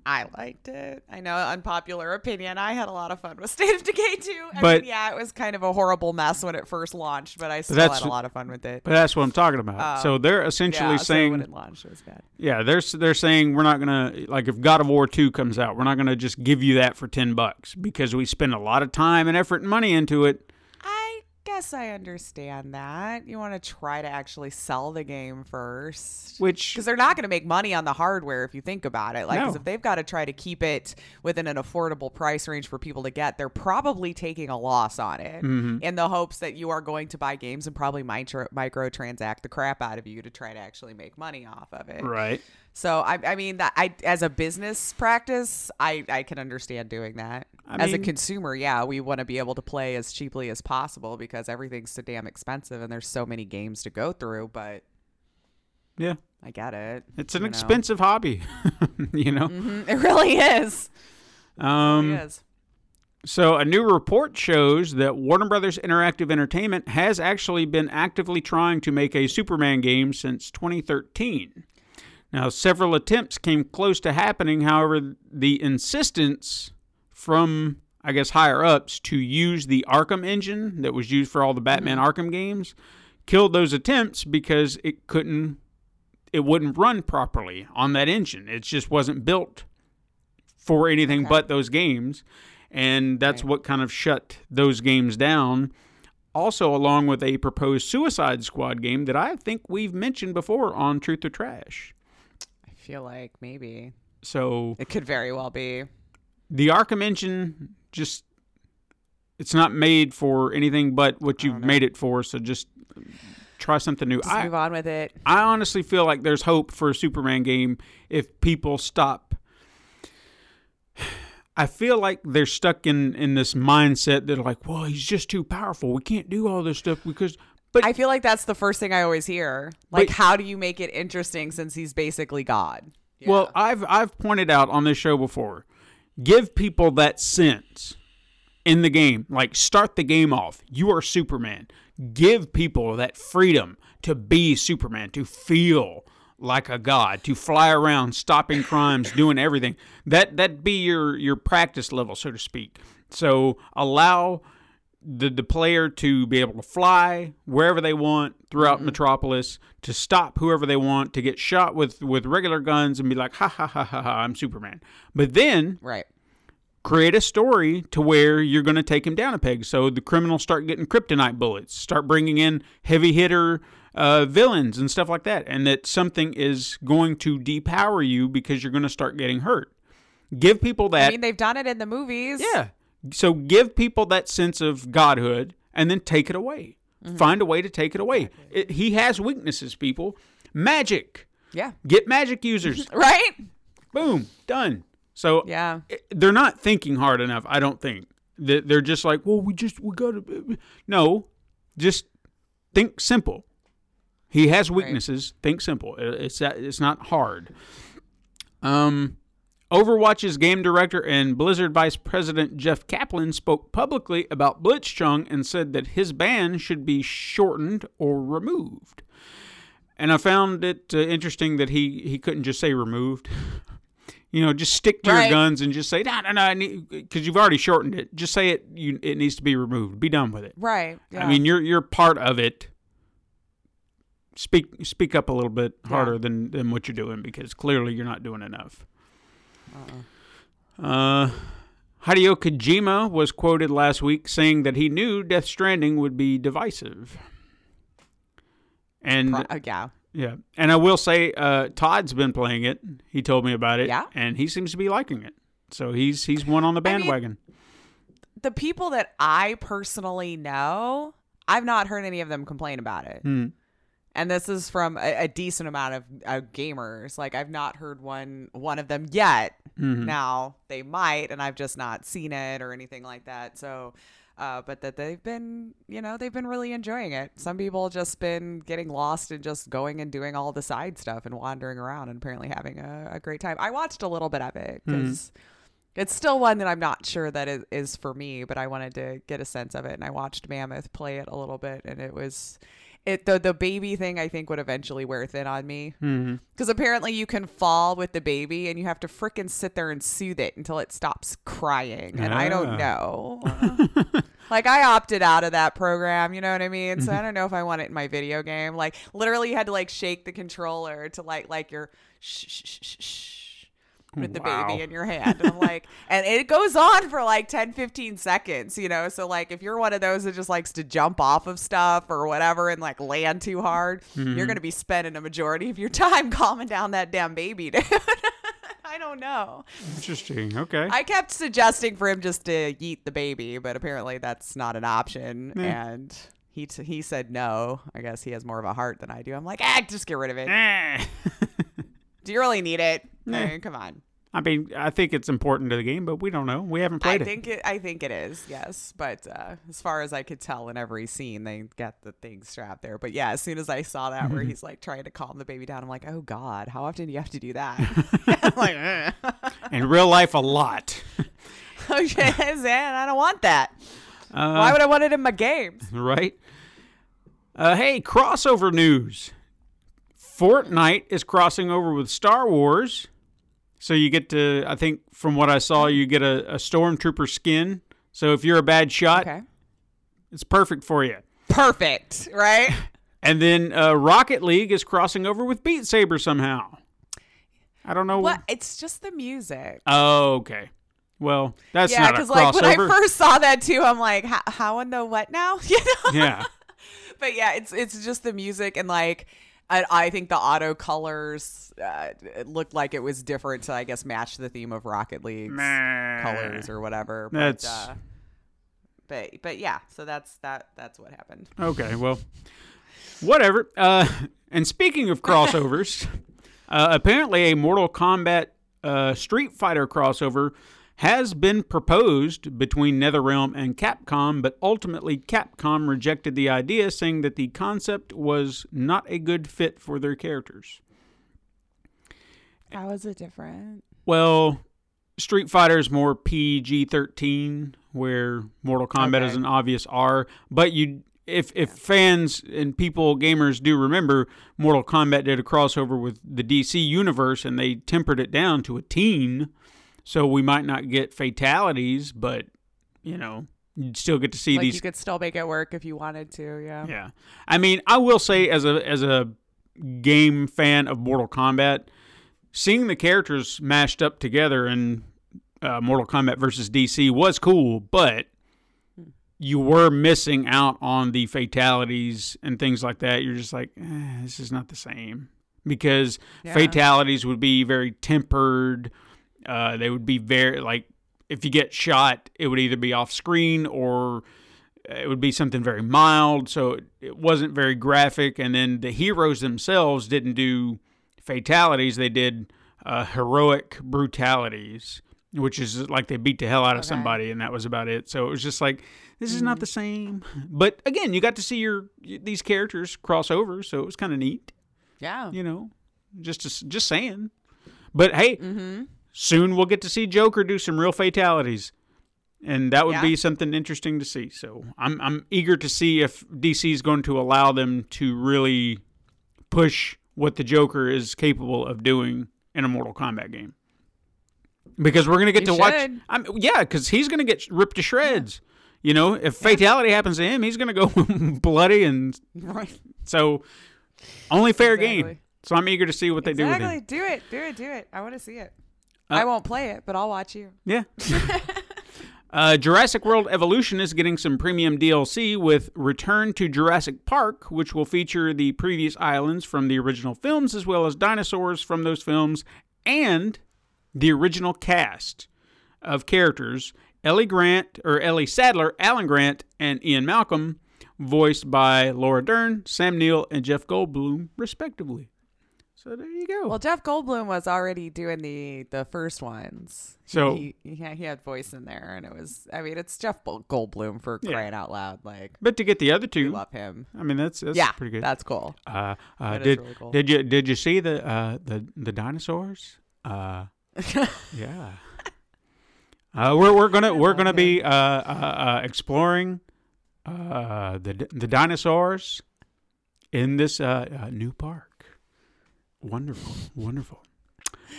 I liked it. I know, unpopular opinion. I had a lot of fun with State of Decay two. I but, mean, yeah, it was kind of a horrible mess when it first launched, but I still but had a lot of fun with it. But that's what I'm talking about. Um, so they're essentially yeah, saying... So when it launched, it was bad. Yeah, they're, they're saying we're not going to... Like, if God of War two comes out, we're not going to just give you that for ten bucks because we spend a lot of time and effort and money into it. I guess I understand that. You want to try to actually sell the game first. Which... Because they're not going to make money on the hardware if you think about it. Like, no. 'Cause if they've got to try to keep it within an affordable price range for people to get, they're probably taking a loss on it mm-hmm. in the hopes that you are going to buy games and probably micro- microtransact the crap out of you to try to actually make money off of it. Right. So, I, I mean, that I as a business practice, I, I can understand doing that. I mean, as a consumer, yeah, we want to be able to play as cheaply as possible because everything's so damn expensive and there's so many games to go through, but... Yeah. I get it. It's an expensive know. hobby, you know? Mm-hmm. It really is. Um, it really is. So, a new report shows that Warner Brothers Interactive Entertainment has actually been actively trying to make a Superman game since twenty thirteen. Now, several attempts came close to happening. However, the insistence from, I guess, higher-ups to use the Arkham engine that was used for all the Batman mm-hmm. Arkham games killed those attempts because it couldn't, it wouldn't run properly on that engine. It just wasn't built for anything okay. but those games, and that's right. what kind of shut those games down. Also, along with a proposed Suicide Squad game that I think we've mentioned before on Truth or Trash. Feel like maybe so it could very well be the Arkham engine. Just it's not made for anything but what you've made it for. So just try something new. Just I, move on with it. I honestly feel like there's hope for a Superman game if people stop. I feel like they're stuck in in this mindset that like, well, he's just too powerful. We can't do all this stuff because. But I feel like that's the first thing I always hear. Like, but, how do you make it interesting since he's basically God? Yeah. Well, I've I've pointed out on this show before, give people that sense in the game. Like, start the game off. You are Superman. Give people that freedom to be Superman, to feel like a god, to fly around, stopping crimes, doing everything. That, that'd be your, your practice level, so to speak. So, allow... The, the player to be able to fly wherever they want throughout mm-hmm. Metropolis, to stop whoever they want, to get shot with, with regular guns and be like, ha, ha, ha, ha, ha, I'm Superman. But then right. create a story to where you're going to take him down a peg. So the criminals start getting kryptonite bullets, start bringing in heavy hitter uh, villains and stuff like that. And that something is going to depower you because you're going to start getting hurt. Give people that. I mean, they've done it in the movies. Yeah. So give people that sense of godhood and then take it away. Mm-hmm. Find a way to take it away. Exactly. It, he has weaknesses, people. Magic. Yeah. Get magic users. Right? Boom. Done. So yeah. it, they're not thinking hard enough, I don't think. They're just like, well, we just, we got to. No. Just think simple. He has weaknesses. Right. Think simple. It's It's not hard. Um... Overwatch's game director and Blizzard Vice President Jeff Kaplan spoke publicly about Blitzchung and said that his ban should be shortened or removed. And I found it uh, interesting that he, he couldn't just say removed. You know, just stick to right. your guns and just say, no, no, no, because you've already shortened it. Just say it you, it needs to be removed. Be done with it. Right. Yeah. I mean, you're you're part of it. Speak speak up a little bit harder yeah. than, than what you're doing because clearly you're not doing enough. Uh-uh. Uh, Hideo Kojima was quoted last week saying that he knew Death Stranding would be divisive. And Pro- yeah. yeah. And I will say uh, Todd's been playing it. He told me about it. Yeah. And he seems to be liking it. So he's he's one on the bandwagon. I mean, the people that I personally know, I've not heard any of them complain about it. Hmm. And this is from a, a decent amount of uh, gamers. Like, I've not heard one one of them yet. Mm-hmm. Now, they might, and I've just not seen it or anything like that. So, uh, but that they've been, you know, they've been really enjoying it. Some people just been getting lost and just going and doing all the side stuff and wandering around and apparently having a, a great time. I watched a little bit of it because mm-hmm. it's still one that I'm not sure that it is for me, but I wanted to get a sense of it. And I watched Mammoth play it a little bit, and it was... It, the the baby thing, I think, would eventually wear thin on me. Because mm-hmm. apparently you can fall with the baby and you have to frickin' sit there and soothe it until it stops crying. Yeah. And I don't know. Like, I opted out of that program. You know what I mean? So I don't know if I want it in my video game. Like, literally you had to, like, shake the controller to, like, like your shh, shh, shh, shh. With the wow. baby in your hand. And I'm like, and it goes on for like ten, fifteen seconds, you know? So like, if you're one of those that just likes to jump off of stuff or whatever and like land too hard, mm-hmm. you're going to be spending a majority of your time calming down that damn baby, dude. I don't know. Interesting. Okay. I kept suggesting for him just to yeet the baby, but apparently that's not an option. Mm. And he, t- he said, no, I guess he has more of a heart than I do. I'm like, ah, just get rid of it. Ah. Do you really need it? Nah. I mean, come on. I mean, I think it's important to the game, but we don't know. We haven't played I think it. it. I think it is, yes. But uh, as far as I could tell in every scene, they got the thing strapped there. But yeah, as soon as I saw that mm-hmm. where he's like trying to calm the baby down, I'm like, oh, God, how often do you have to do that? I'm like, in real life, a lot. Okay, and I don't want that. Uh, Why would I want it in my games? Right. Uh, hey, crossover news. Fortnite is crossing over with Star Wars. So you get to, I think from what I saw, you get a, a Stormtrooper skin. So if you're a bad shot, okay. it's perfect for you. Perfect, right? And then uh, Rocket League is crossing over with Beat Saber somehow. I don't know. Well, wh- it's just the music. Oh, okay. Well, that's yeah, not a crossover. Yeah, because like when I first saw that too, I'm like, how in the what now? You know? Yeah. But yeah, it's it's just the music and like... I, I think the auto colors uh, it looked like it was different to, I guess, match the theme of Rocket League's nah. colors or whatever. But, that's... Uh, but but yeah, so that's that. That's what happened. Okay, well, whatever. Uh, and speaking of crossovers, uh, apparently a Mortal Kombat uh, Street Fighter crossover has been proposed between NetherRealm and Capcom, but ultimately Capcom rejected the idea, saying that the concept was not a good fit for their characters. How is it different? Well, Street Fighter is more P G thirteen, where Mortal Kombat okay. is an obvious R, but you... If if fans and people, gamers, do remember, Mortal Kombat did a crossover with the D C universe, and they tempered it down to a teen, so we might not get fatalities, but, you know, you'd still get to see like these. You could still make it work if you wanted to, yeah. Yeah. I mean, I will say as a as a game fan of Mortal Kombat, seeing the characters mashed up together in uh, Mortal Kombat versus D C was cool, but you were missing out on the fatalities and things like that. You're just like, eh, this is not the same. Because yeah. fatalities would be very tempered. Uh, they would be very, like, if you get shot, it would either be off screen or it would be something very mild. So it, it wasn't very graphic. And then the heroes themselves didn't do fatalities. They did uh, heroic brutalities, which is like they beat the hell out of okay. somebody. And that was about it. So it was just like, this mm-hmm. is not the same. But again, you got to see your these characters cross over. So it was kind of neat. Yeah. You know, just, just, just saying. But hey. Mm-hmm. Soon we'll get to see Joker do some real fatalities, and that would yeah. be something interesting to see. So I'm I'm eager to see if D C is going to allow them to really push what the Joker is capable of doing in a Mortal Kombat game. Because we're going to get you to should. watch... I'm, yeah, because he's going to get ripped to shreds. Yeah. You know, if fatality yeah. happens to him, he's going to go bloody and... Right. So, only fair exactly. game. So I'm eager to see what they exactly. do with him. Exactly. Do it. Do it. Do it. I want to see it. Uh, I won't play it, but I'll watch you. Yeah. uh, Jurassic World Evolution is getting some premium D L C with Return to Jurassic Park, which will feature the previous islands from the original films, as well as dinosaurs from those films, and the original cast of characters. Ellie Grant, or Ellie Sattler, Alan Grant, and Ian Malcolm, voiced by Laura Dern, Sam Neill, and Jeff Goldblum, respectively. So there you go. Well, Jeff Goldblum was already doing the, the first ones. So he, he, he had voice in there, and it was, I mean, it's Jeff Goldblum for crying yeah. out loud. Like, but to get the other two, we love him. I mean, that's, that's yeah, pretty good. That's cool. Uh, uh, that did, is really cool. Did you did you see the uh, the the dinosaurs? Uh, yeah. Uh, we're we're gonna we're gonna be uh, uh, uh, exploring uh, the the dinosaurs in this uh, uh, new park. Wonderful, wonderful.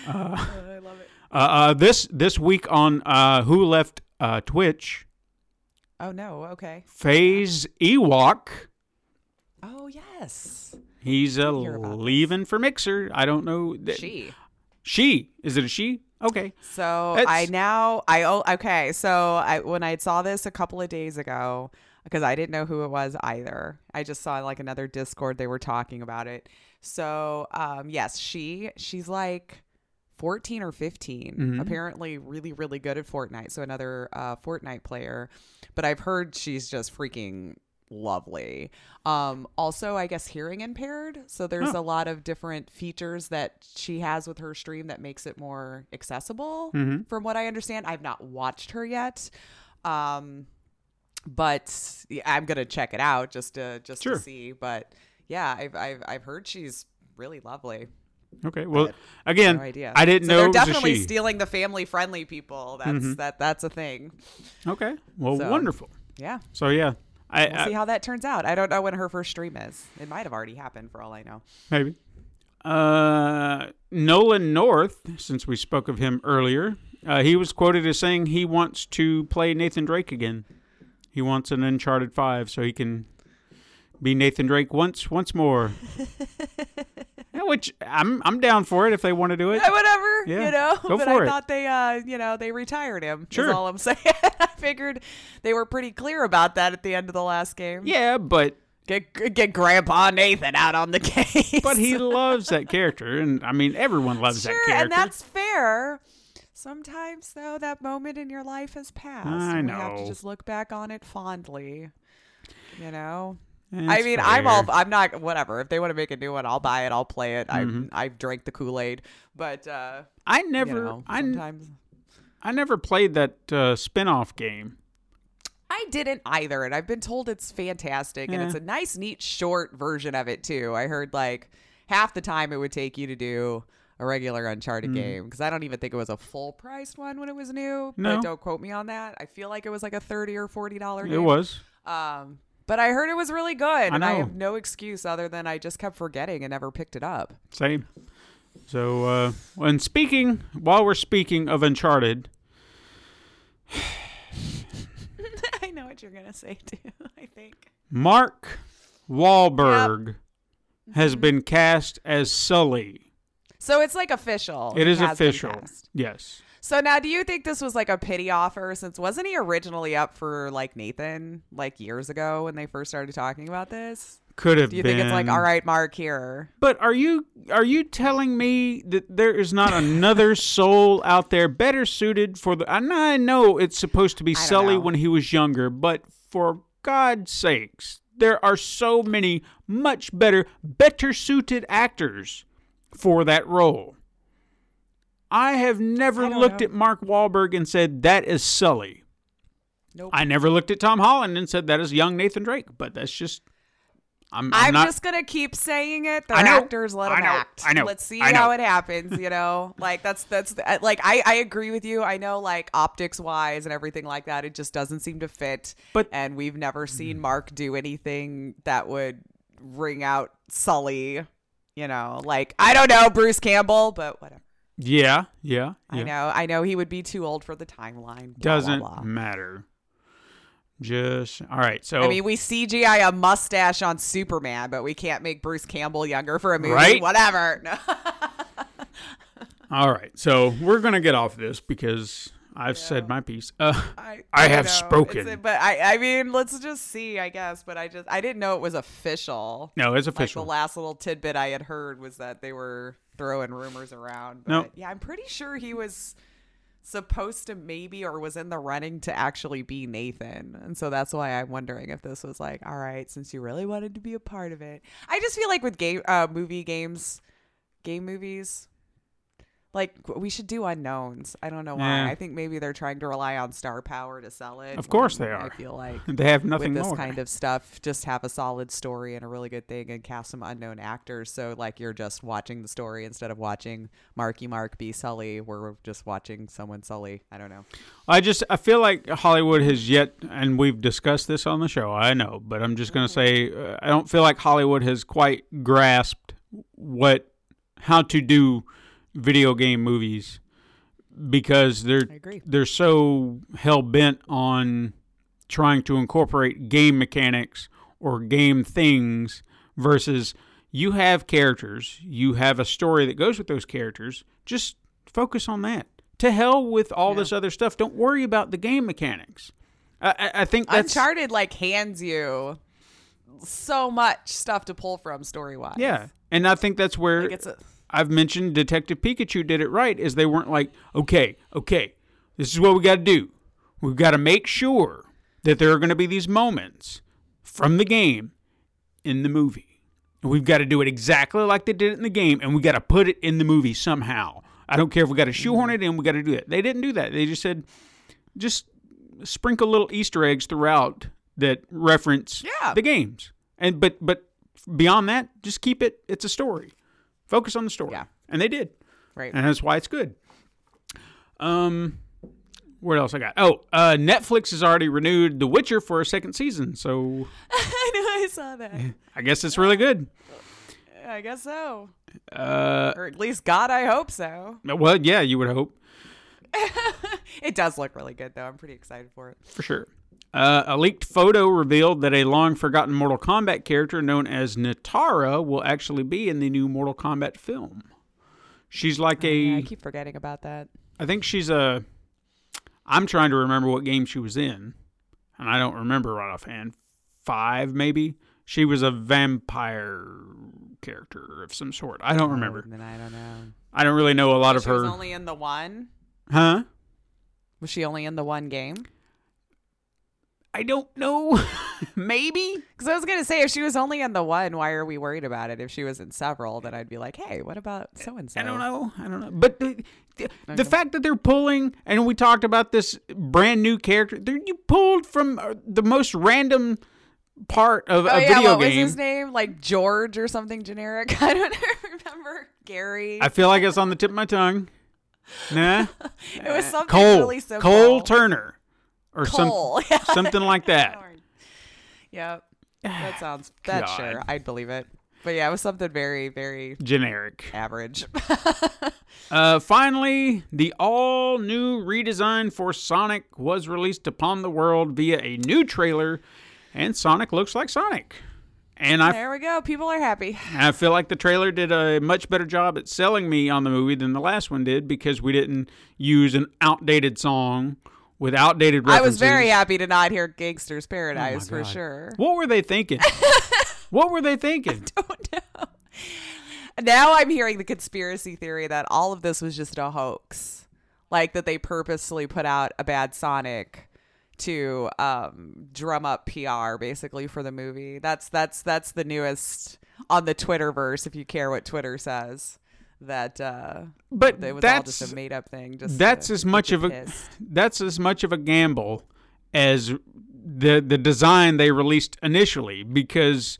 Uh, oh, I love it. Uh, uh, this this week on uh, Who Left uh, Twitch. Oh no! Okay. FaZe Ewok. Oh yes. He's uh, leaving this. for Mixer. I don't know. Th- she. She is it a she? Okay. So it's- I now I oh okay. So I when I saw this a couple of days ago, because I didn't know who it was either. I just saw like another Discord they were talking about it. So um, yes, she she's like fourteen or fifteen, mm-hmm. apparently really, really good at Fortnite. So another uh, Fortnite player. But I've heard she's just freaking lovely. Um, also, I guess hearing impaired. So there's oh. a lot of different features that she has with her stream that makes it more accessible. Mm-hmm. From what I understand, I've not watched her yet. Um, but I'm going to check it out just to just sure. to see. But yeah, I've, I've, I've heard she's really lovely. Okay. Well, I again, no idea. I didn't so know. They're definitely she. stealing the family-friendly people. That's mm-hmm. that. That's a thing. Okay. Well, so, wonderful. Yeah. So yeah, I we'll I, see how that turns out. I don't know when her first stream is. It might have already happened for all I know. Maybe. Uh, Nolan North, since we spoke of him earlier, uh, he was quoted as saying he wants to play Nathan Drake again. He wants an Uncharted five so he can be Nathan Drake once once more. Which I'm I'm down for it if they want to do it. Yeah, whatever, yeah. you know. Go but for I it. thought they, uh, you know, they retired him. Sure. Is all I'm saying. I figured they were pretty clear about that at the end of the last game. Yeah, but get get Grandpa Nathan out on the case. But he loves that character, and I mean, everyone loves sure, that character. And that's fair. Sometimes, though, that moment in your life has passed. I know. You have to just look back on it fondly. You know. That's I mean, fair. I'm all, I'm not, whatever. If they want to make a new one, I'll buy it. I'll play it. Mm-hmm. I, I've drank the Kool-Aid, but, uh, I never, you know, I, sometimes... I never played that, uh, spinoff game. I didn't either. And I've been told it's fantastic yeah. and it's a nice, neat, short version of it too. I heard like half the time it would take you to do a regular Uncharted mm. game. Because I don't even think it was a full priced one when it was new. No. But don't quote me on that. I feel like it was like a thirty or forty dollars game. It was. Um, But I heard it was really good, and I, I have no excuse other than I just kept forgetting and never picked it up. Same. So, uh, when speaking, while we're speaking of Uncharted, I know what you're gonna say too. I think Mark Wahlberg yep. has mm-hmm. been cast as Sully. So it's like official. It is official. Yes. So now do you think this was like a pity offer since wasn't he originally up for like Nathan like years ago when they first started talking about this? Could have been. Do you been. think it's like, all right, Mark, here. But are you are you telling me that there is not another soul out there better suited for the... And I know it's supposed to be Sully know. when he was younger, but for God's sakes, there are so many much better, better suited actors for that role. I have never I looked know. at Mark Wahlberg and said, that is Sully. Nope. I never looked at Tom Holland and said, that is young Nathan Drake. But that's just... I'm, I'm, I'm not... just going to keep saying it. The actors let them act. I know. Let's see I know. how it happens, you know? Like, that's... that's like, I, I agree with you. I know, like, optics-wise and everything like that, it just doesn't seem to fit. But And we've never seen mm. Mark do anything that would ring out Sully, you know? Like, I don't know, Bruce Campbell, but whatever. Yeah, yeah, yeah. I know. I know he would be too old for the timeline. Blah, Doesn't blah, blah. matter. Just, all right. So I mean, we C G I a mustache on Superman, but we can't make Bruce Campbell younger for a movie. Right? Whatever. No. All right. So we're going to get off this because I've yeah. said my piece. Uh, I, I, I have know. spoken. It's, but I, I mean, let's just see, I guess. But I just, I didn't know it was official. No, it's official. Like, the last little tidbit I had heard was that they were... throwing rumors around, but nope. yeah, I'm pretty sure he was supposed to maybe or was in the running to actually be Nathan, and so that's why I'm wondering if this was like, all right, since you really wanted to be a part of it. I just feel like with game uh movie games game movies, Like, we should do unknowns. I don't know why. Yeah. I think maybe they're trying to rely on star power to sell it. Of course they are. I feel like they have nothing with this more. Kind of stuff. Just have a solid story and a really good thing and cast some unknown actors. So, like, you're just watching the story instead of watching Marky Mark be Sully. We're just watching someone Sully. I don't know. I just I feel like Hollywood has yet, and we've discussed this on the show, I know, but I'm just going to say uh, I don't feel like Hollywood has quite grasped what how to do video game movies, because they're they're so hell bent on trying to incorporate game mechanics or game things versus you have characters, you have a story that goes with those characters. Just focus on that. To hell with all yeah. this other stuff. Don't worry about the game mechanics. I, I, I think that's Uncharted like hands you so much stuff to pull from story wise. Yeah, and I think that's where. Like it's a- I've mentioned Detective Pikachu did it right, is they weren't like, okay, okay, this is what we got to do. We've got to make sure that there are going to be these moments from the game in the movie. And we've got to do it exactly like they did it in the game, and we got to put it in the movie somehow. I don't care if we got to shoehorn it in, we got to do it. They didn't do that. They just said, just sprinkle little Easter eggs throughout that reference yeah. the games. And but but beyond that, just keep it, it's a story. Focus on the story. Yeah. And they did. Right. And that's why it's good. Um, what else I got? Oh, uh, Netflix has already renewed The Witcher for a second season. So I know I saw that. I guess it's really good. I guess so. Uh, or at least, God, I hope so. Well, yeah, you would hope. It does look really good, though. I'm pretty excited for it. For sure. Uh, a leaked photo revealed that a long-forgotten Mortal Kombat character known as Natara will actually be in the new Mortal Kombat film. She's like oh, a... Yeah, I keep forgetting about that. I think she's a... I'm trying to remember what game she was in, and I don't remember right offhand. Five, maybe? She was a vampire character of some sort. I don't remember. Oh, then I don't know. I don't really know a lot so of she her... She was only in the one? Huh? Was she only in the one game? I don't know. Maybe. Because I was going to say, if she was only in the one, why are we worried about it? If she was in several, then I'd be like, hey, what about so-and-so? I don't know. I don't know. But the, the, okay. the fact that they're pulling, and we talked about this brand new character, you pulled from the most random part of oh, a yeah, video what game. What was his name? Like George or something generic? I don't remember. Gary. I feel like it's on the tip of my tongue. Nah. It was something Cole. really simple. Cole Turner. Or some, yeah. something like that. Yeah, that sounds, that God. Sure, I'd believe it. But yeah, it was something very, very... generic. Average. uh, finally, the all-new redesign for Sonic was released upon the world via a new trailer, and Sonic looks like Sonic. And I, there we go. People are happy. I feel like the trailer did a much better job at selling me on the movie than the last one did, because we didn't use an outdated song with outdated references. I was very happy to not hear Gangster's Paradise, oh for sure. What were they thinking? What were they thinking? I don't know. Now I'm hearing the conspiracy theory that all of this was just a hoax. Like that they purposely put out a bad Sonic to um, drum up P R, basically, for the movie. That's that's that's the newest on the Twitterverse, if you care what Twitter says. That uh but it was all just a made up thing. Just that's as much of a that's as much of a gamble as the the design they released initially, because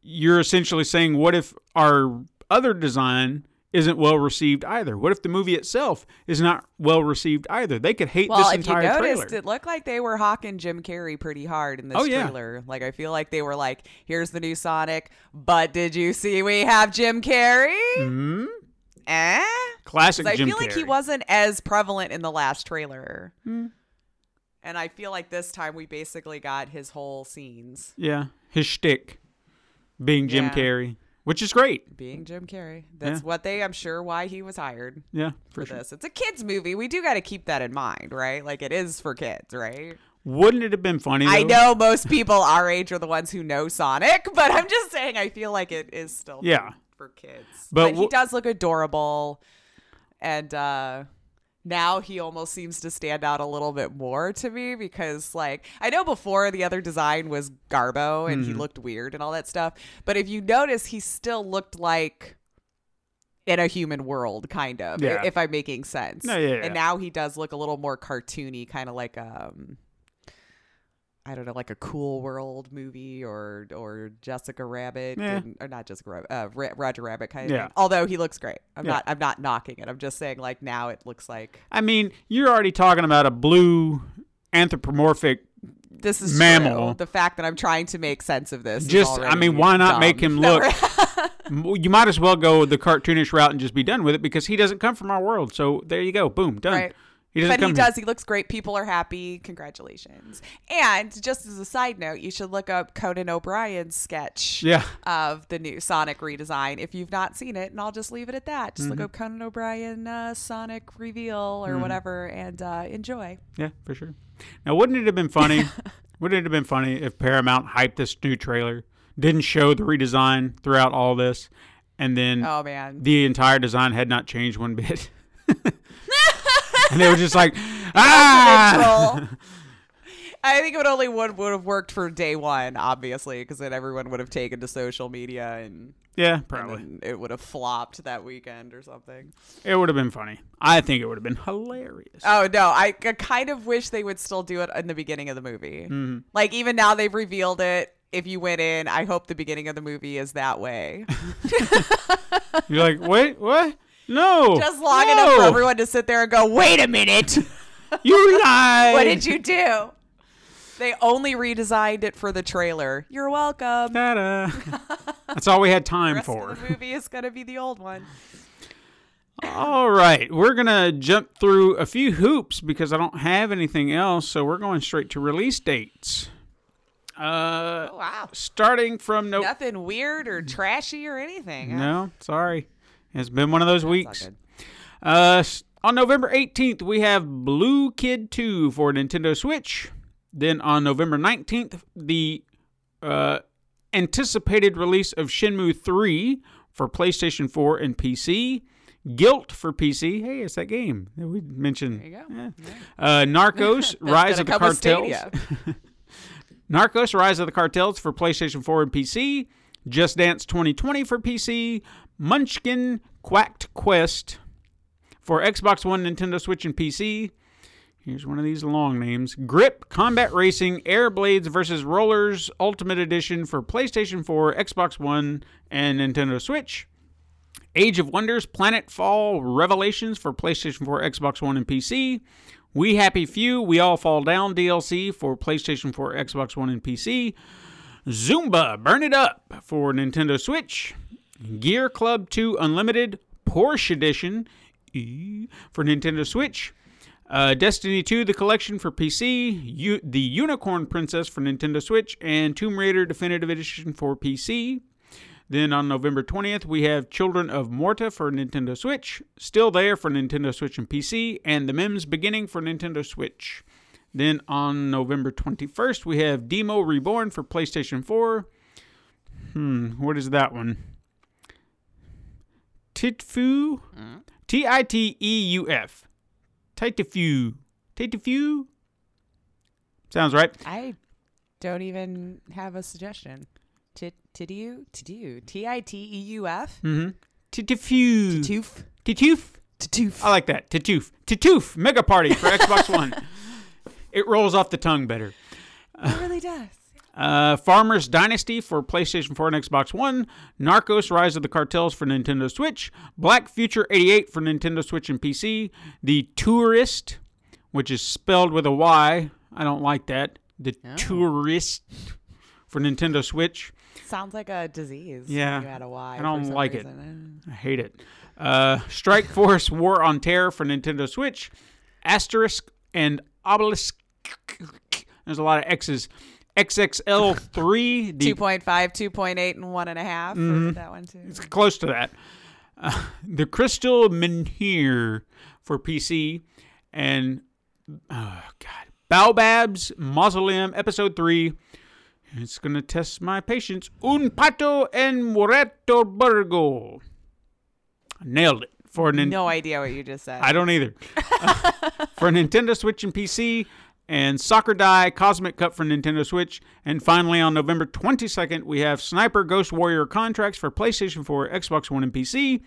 you're essentially saying, what if our other design isn't well received either? What if the movie itself is not well received either? They could hate well, this entire trailer. Well, if you noticed, trailer. It looked like they were hawking Jim Carrey pretty hard in this oh, yeah. trailer. Like, I feel like they were like, here's the new Sonic, but did you see we have Jim Carrey? Mm-hmm. Eh? Classic Jim Carrey. I feel like he wasn't as prevalent in the last trailer. Mm. And I feel like this time we basically got his whole scenes. Yeah. His shtick being Jim yeah. Carrey, which is great. Being Jim Carrey. That's yeah. what they, I'm sure, why he was hired. Yeah, for, for sure. this. It's a kid's movie. We do got to keep that in mind, right? Like, it is for kids, right? Wouldn't it have been funny, though? I know most people our age are the ones who know Sonic, but I'm just saying I feel like it is still yeah. fun. For kids, but, but he does look adorable, and uh now he almost seems to stand out a little bit more to me, because like I know before the other design was Garbo and mm-hmm. he looked weird and all that stuff, but if you notice, he still looked like in a human world, kind of, yeah. if I'm making sense. No, yeah, yeah. And now he does look a little more cartoony, kind of like, um, I don't know, like a Cool World movie or or Jessica Rabbit, yeah. and, or not Jessica Rabbit, uh, Ra- Roger Rabbit kind of yeah. thing. Although he looks great. I'm yeah. not I'm not knocking it. I'm just saying, like, now it looks like. I mean, you're already talking about a blue anthropomorphic This is mammal. True. The fact that I'm trying to make sense of this. Just, I mean, why not dumb. make him look? You might as well go the cartoonish route and just be done with it, because he doesn't come from our world. So there you go. Boom. Done. Right. He doesn't but come he does. Here. He looks great. People are happy. Congratulations. And just as a side note, you should look up Conan O'Brien's sketch yeah. of the new Sonic redesign if you've not seen it. And I'll just leave it at that. Just mm-hmm. look up Conan O'Brien uh, Sonic reveal or mm-hmm. whatever, and uh, enjoy. Yeah, for sure. Now, wouldn't it have been funny? wouldn't it have been funny if Paramount hyped this new trailer, didn't show the redesign throughout all this, and then oh, man. the entire design had not changed one bit? And they were just like, ah! I think it would only would, would have worked for day one, obviously, because then everyone would have taken to social media and yeah, probably and it would have flopped that weekend or something. It would have been funny. I think it would have been hilarious. Oh no, I, I kind of wish they would still do it in the beginning of the movie. Mm-hmm. Like, even now they've revealed it. If you went in, I hope the beginning of the movie is that way. You're like, wait, what? No. Just long no. enough for everyone to sit there and go, wait a minute. You lied. What did you do? They only redesigned it for the trailer. You're welcome. Ta-da. That's all we had time the rest for. Of the movie is going to be the old one. All right. We're going to jump through a few hoops because I don't have anything else. So we're going straight to release dates. Uh, oh, wow. Starting from no. Nothing weird or trashy or anything. No, sorry. It's been one of those That's weeks. Uh, on November eighteenth, we have Blue Kid two for Nintendo Switch. Then on November nineteenth, the uh, anticipated release of Shenmue three for PlayStation four and P C. Guilt for P C. Hey, it's that game that we mentioned. There you go. Yeah. Yeah. Uh, Narcos, Rise of the Cartels. Narcos, Rise of the Cartels for PlayStation four and P C. Just Dance twenty twenty for P C. Munchkin Quacked Quest for Xbox One, Nintendo Switch, and P C. Here's one of these long names. Grip Combat Racing Air Blades versus. Rollers Ultimate Edition for PlayStation four, Xbox One, and Nintendo Switch. Age of Wonders Planetfall Revelations for PlayStation four, Xbox One, and P C. We Happy Few We All Fall Down D L C for PlayStation four, Xbox One, and P C. Zumba Burn It Up for Nintendo Switch. Gear Club two Unlimited Porsche Edition e, for Nintendo Switch. Uh, Destiny two The Collection for P C. U- the Unicorn Princess for Nintendo Switch. And Tomb Raider Definitive Edition for P C. Then on November twentieth, we have Children of Morta for Nintendo Switch. Still There for Nintendo Switch and P C. And The Mims Beginning for Nintendo Switch. Then on November twenty-first, we have Demo Reborn for PlayStation four. Hmm, what is that one? Titfu, T I T E U F, Titfu, Titfu, sounds right. I don't even have a suggestion. Tit, titiu, titiu, T I T E U F. Mm-hmm. Titfu. Titoof. Titoof. Titoof. I like that. Titoof. Titoof. Mega Party for Xbox One. It rolls off the tongue better. It really does. Uh, Farmers Dynasty for PlayStation four and Xbox One. Narcos Rise of the Cartels for Nintendo Switch. Black Future eighty-eight for Nintendo Switch and P C. The Tourist, which is spelled with a Y. I don't like that. The oh. Tourist for Nintendo Switch. Sounds like a disease. Yeah. You had a Y. I don't like reason. it. I hate it. Uh, Strike Force War on Terror for Nintendo Switch. Asterisk and Obelisk. There's a lot of X's. X X L three. The two point five, two point eight, and one point five. Mm-hmm. That one, too. It's close to that. Uh, the Crystal Menhir for P C. And, oh, God. Baobab's Mausoleum, Episode three. It's going to test my patience. Un Pato en Muerto Burgo. Nailed it. For nin- No idea what you just said. I don't either. uh, for Nintendo Switch and P C. And Soccer Die Cosmic Cup for Nintendo Switch. And finally, on November twenty-second, we have Sniper Ghost Warrior Contracts for PlayStation four, Xbox One, and P C.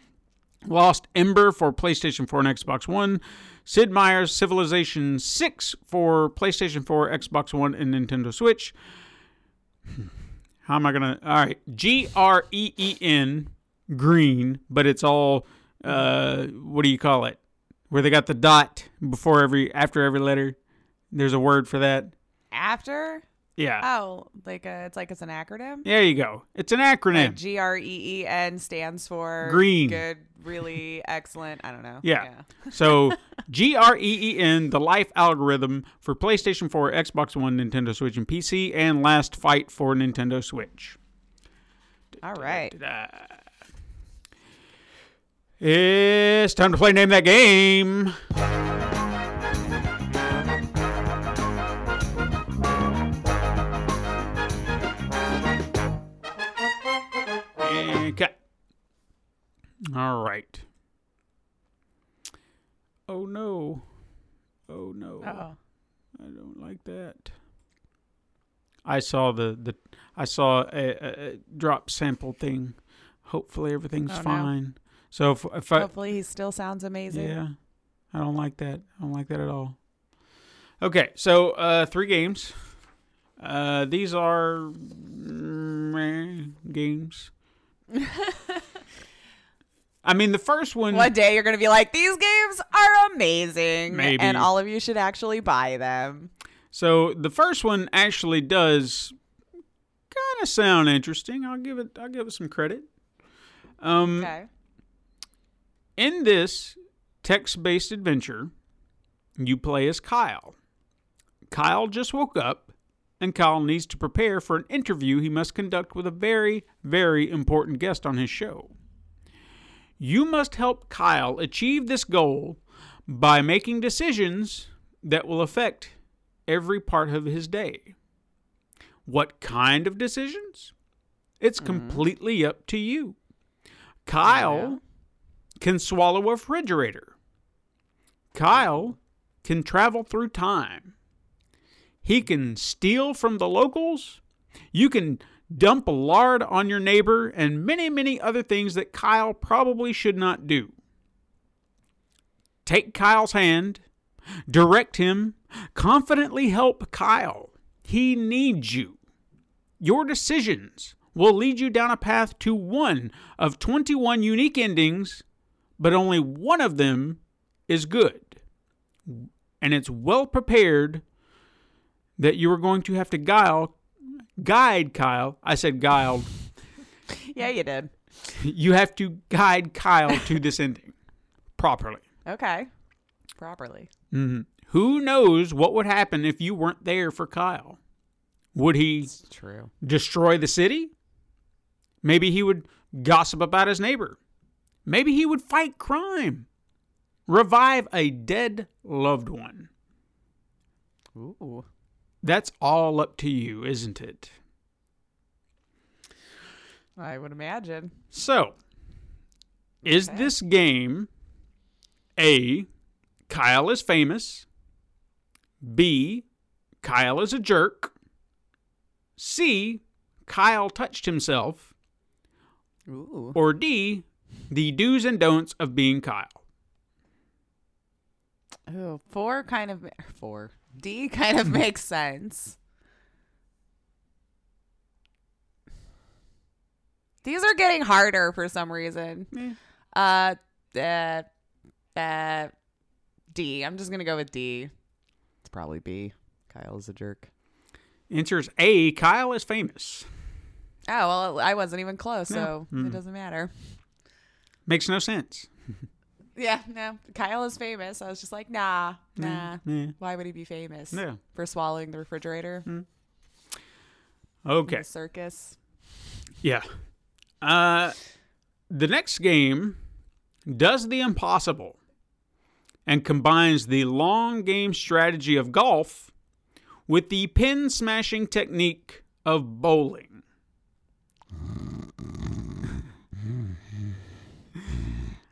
Lost Ember for PlayStation four and Xbox One, Sid Meier's Civilization six for PlayStation four, Xbox One, and Nintendo Switch. How am I going to... All right. G R E E N, green, but it's all... Uh, what do you call it? Where they got the dot before every... After every letter. There's a word for that. After? Yeah. Oh, like a, it's like it's an acronym? There you go. It's an acronym. Like G R E E N stands for... Green. Good, really excellent. I don't know. Yeah. yeah. So G R E E N, the life algorithm for PlayStation four, Xbox One, Nintendo Switch, and P C, and Last Fight for Nintendo Switch. All right. Da, da, da. It's time to play Name That Game. All right. Oh, no. Oh, no. Uh-oh. I don't like that. I saw the, the I saw a, a drop sample thing. Hopefully everything's oh, fine. No. So if, if I, Hopefully he still sounds amazing. Yeah. I don't like that. I don't like that at all. Okay. So uh, three games. Uh, these are games. I mean, the first one... One day you're going to be like, these games are amazing. Maybe. And all of you should actually buy them. So the first one actually does kind of sound interesting. I'll give it I'll give it some credit. Um, okay. In this text-based adventure, you play as Kyle. Kyle just woke up, and Kyle needs to prepare for an interview he must conduct with a very, very important guest on his show. You must help Kyle achieve this goal by making decisions that will affect every part of his day. What kind of decisions? It's mm-hmm. completely up to you. Kyle yeah. can swallow a refrigerator. Kyle can travel through time. He can steal from the locals. You can... dump lard on your neighbor, and many, many other things that Kyle probably should not do. Take Kyle's hand, direct him, confidently help Kyle. He needs you. Your decisions will lead you down a path to one of twenty-one unique endings, but only one of them is good. And it's well prepared that you are going to have to guile Guide Kyle. I said guile. Yeah, you did. You have to guide Kyle to this ending properly. Okay. Properly. Mm-hmm. Who knows what would happen if you weren't there for Kyle? Would he That's true. destroy the city? Maybe he would gossip about his neighbor. Maybe he would fight crime. Revive a dead loved one. Ooh. That's all up to you, isn't it? I would imagine. So, is okay. this game A, Kyle is famous, B, Kyle is a jerk, C, Kyle touched himself, Ooh. or D, the do's and don'ts of being Kyle? Oh, four kind of... Four. D kind of makes sense. These are getting harder for some reason. Yeah. Uh, that uh, uh, D. I'm just going to go with D. It's probably B. Kyle is a jerk. Answer's A. Kyle is famous. Oh, well, I wasn't even close, so no. mm. it doesn't matter. Makes no sense. Yeah, no. Kyle is famous. I was just like, nah, nah. Yeah, yeah. Why would he be famous? Yeah. For swallowing the refrigerator? Mm. Okay. The circus? Yeah. Uh, the next game does the impossible and combines the long game strategy of golf with the pin smashing technique of bowling.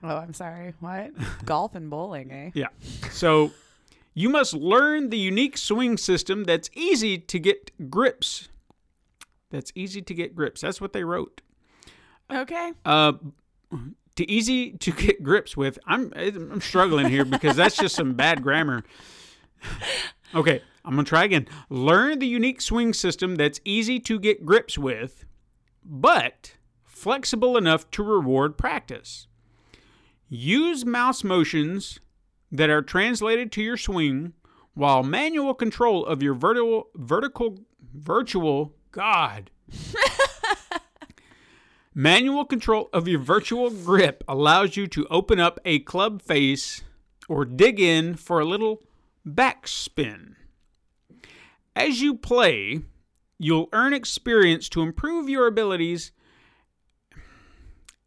Oh, I'm sorry. What? Golf and bowling, eh? Yeah. So you must learn the unique swing system that's easy to get grips. That's easy to get grips. That's what they wrote. Okay. Uh, to easy to get grips with. I'm I'm struggling here because that's just some bad grammar. Okay, I'm going to try again. Learn the unique swing system that's easy to get grips with, but flexible enough to reward practice. Use mouse motions that are translated to your swing while manual control of your vertical, vertical, virtual, God. Manual control of your virtual grip allows you to open up a club face or dig in for a little backspin. As you play, you'll earn experience to improve your abilities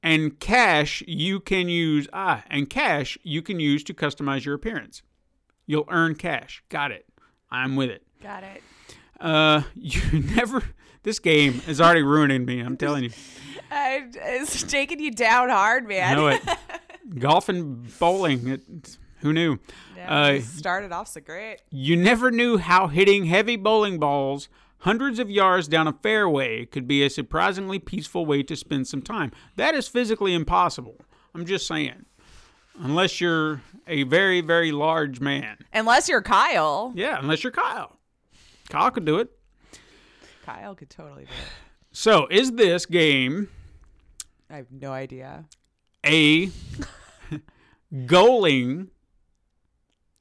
and cash you can use ah, and cash you can use to customize your appearance. You'll earn cash. Got it. I'm with it. Got it. Uh, you never... This game is already ruining me, I'm telling you. I, it's taking you down hard, man. I know it. Golf and bowling. It, who knew? Yeah, uh, started off so great. You never knew how hitting heavy bowling balls hundreds of yards down a fairway could be a surprisingly peaceful way to spend some time. That is physically impossible. I'm just saying. Unless you're a very, very large man. Unless you're Kyle. Yeah, unless you're Kyle. Kyle could do it. Kyle could totally do it. So, is this game... I have no idea. A, goaling.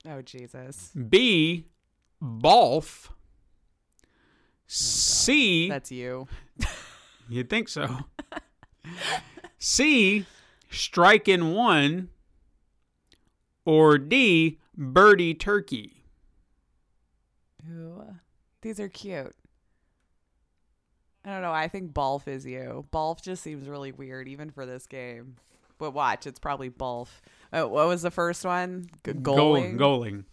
Oh, Jesus. B, Balf. Oh, C... That's you. You'd think so. C, strike in one. Or D, birdie turkey. Ooh, these are cute. I don't know. I think Balf is you. Balf just seems really weird, even for this game. But watch, it's probably Balf. Oh, what was the first one? Goaling. Goaling.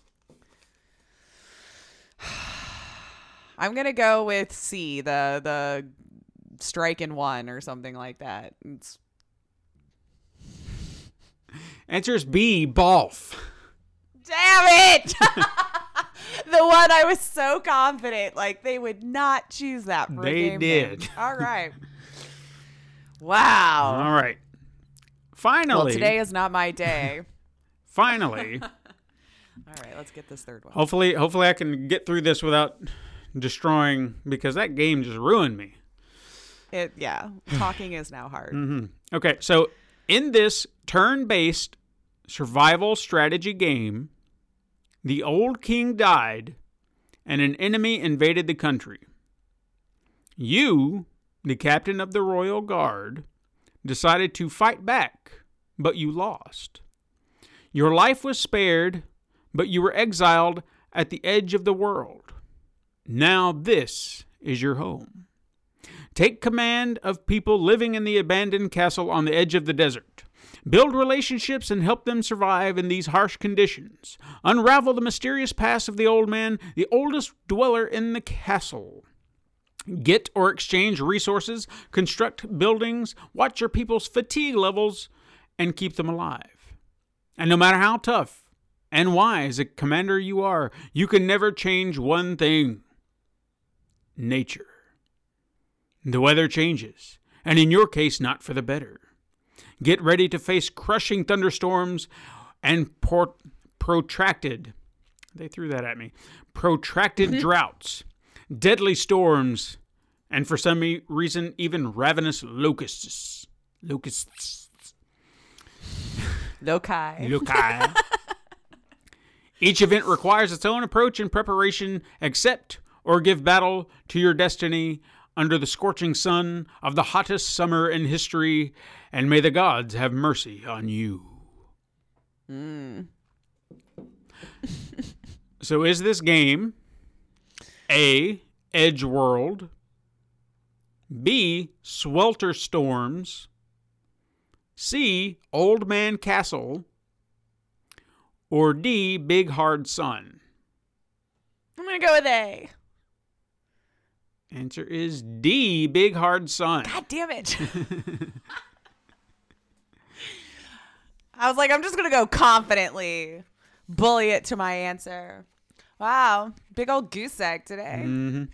I'm gonna go with C, the the strike in one or something like that. It's... Answer is B, Balf. Damn it! The one I was so confident, like, they would not choose that for they a game. They did. Game. All right. Wow. All right. Finally. Well, today is not my day. Finally. All right, let's get this third one. Hopefully, hopefully I can get through this without destroying, because that game just ruined me. It Yeah, talking is now hard. Mm-hmm. Okay, so in this turn-based survival strategy game, the old king died, and an enemy invaded the country. You, the captain of the royal guard, decided to fight back, but you lost. Your life was spared, but you were exiled at the edge of the world. Now this is your home. Take command of people living in the abandoned castle on the edge of the desert. Build relationships and help them survive in these harsh conditions. Unravel the mysterious past of the old man, the oldest dweller in the castle. Get or exchange resources, construct buildings, watch your people's fatigue levels, and keep them alive. And no matter how tough and wise a commander you are, you can never change one thing. Nature. The weather changes, and in your case, not for the better. Get ready to face crushing thunderstorms and por- protracted, they threw that at me, protracted droughts, deadly storms, and for some e- reason, even ravenous locusts. Locusts. Loci. Loci. Each event requires its own approach and preparation. Accept or give battle to your destiny under the scorching sun of the hottest summer in history, and may the gods have mercy on you. Mm. So is this game A, Edge World, B, Swelter Storms, C, Old Man Castle, or D, Big Hard Sun? I'm going to go with A. Answer is D, Big Hard Sun. God damn it. I was like, I'm just going to go confidently. Bully it to my answer. Wow. Big old goose egg today. Mm-hmm.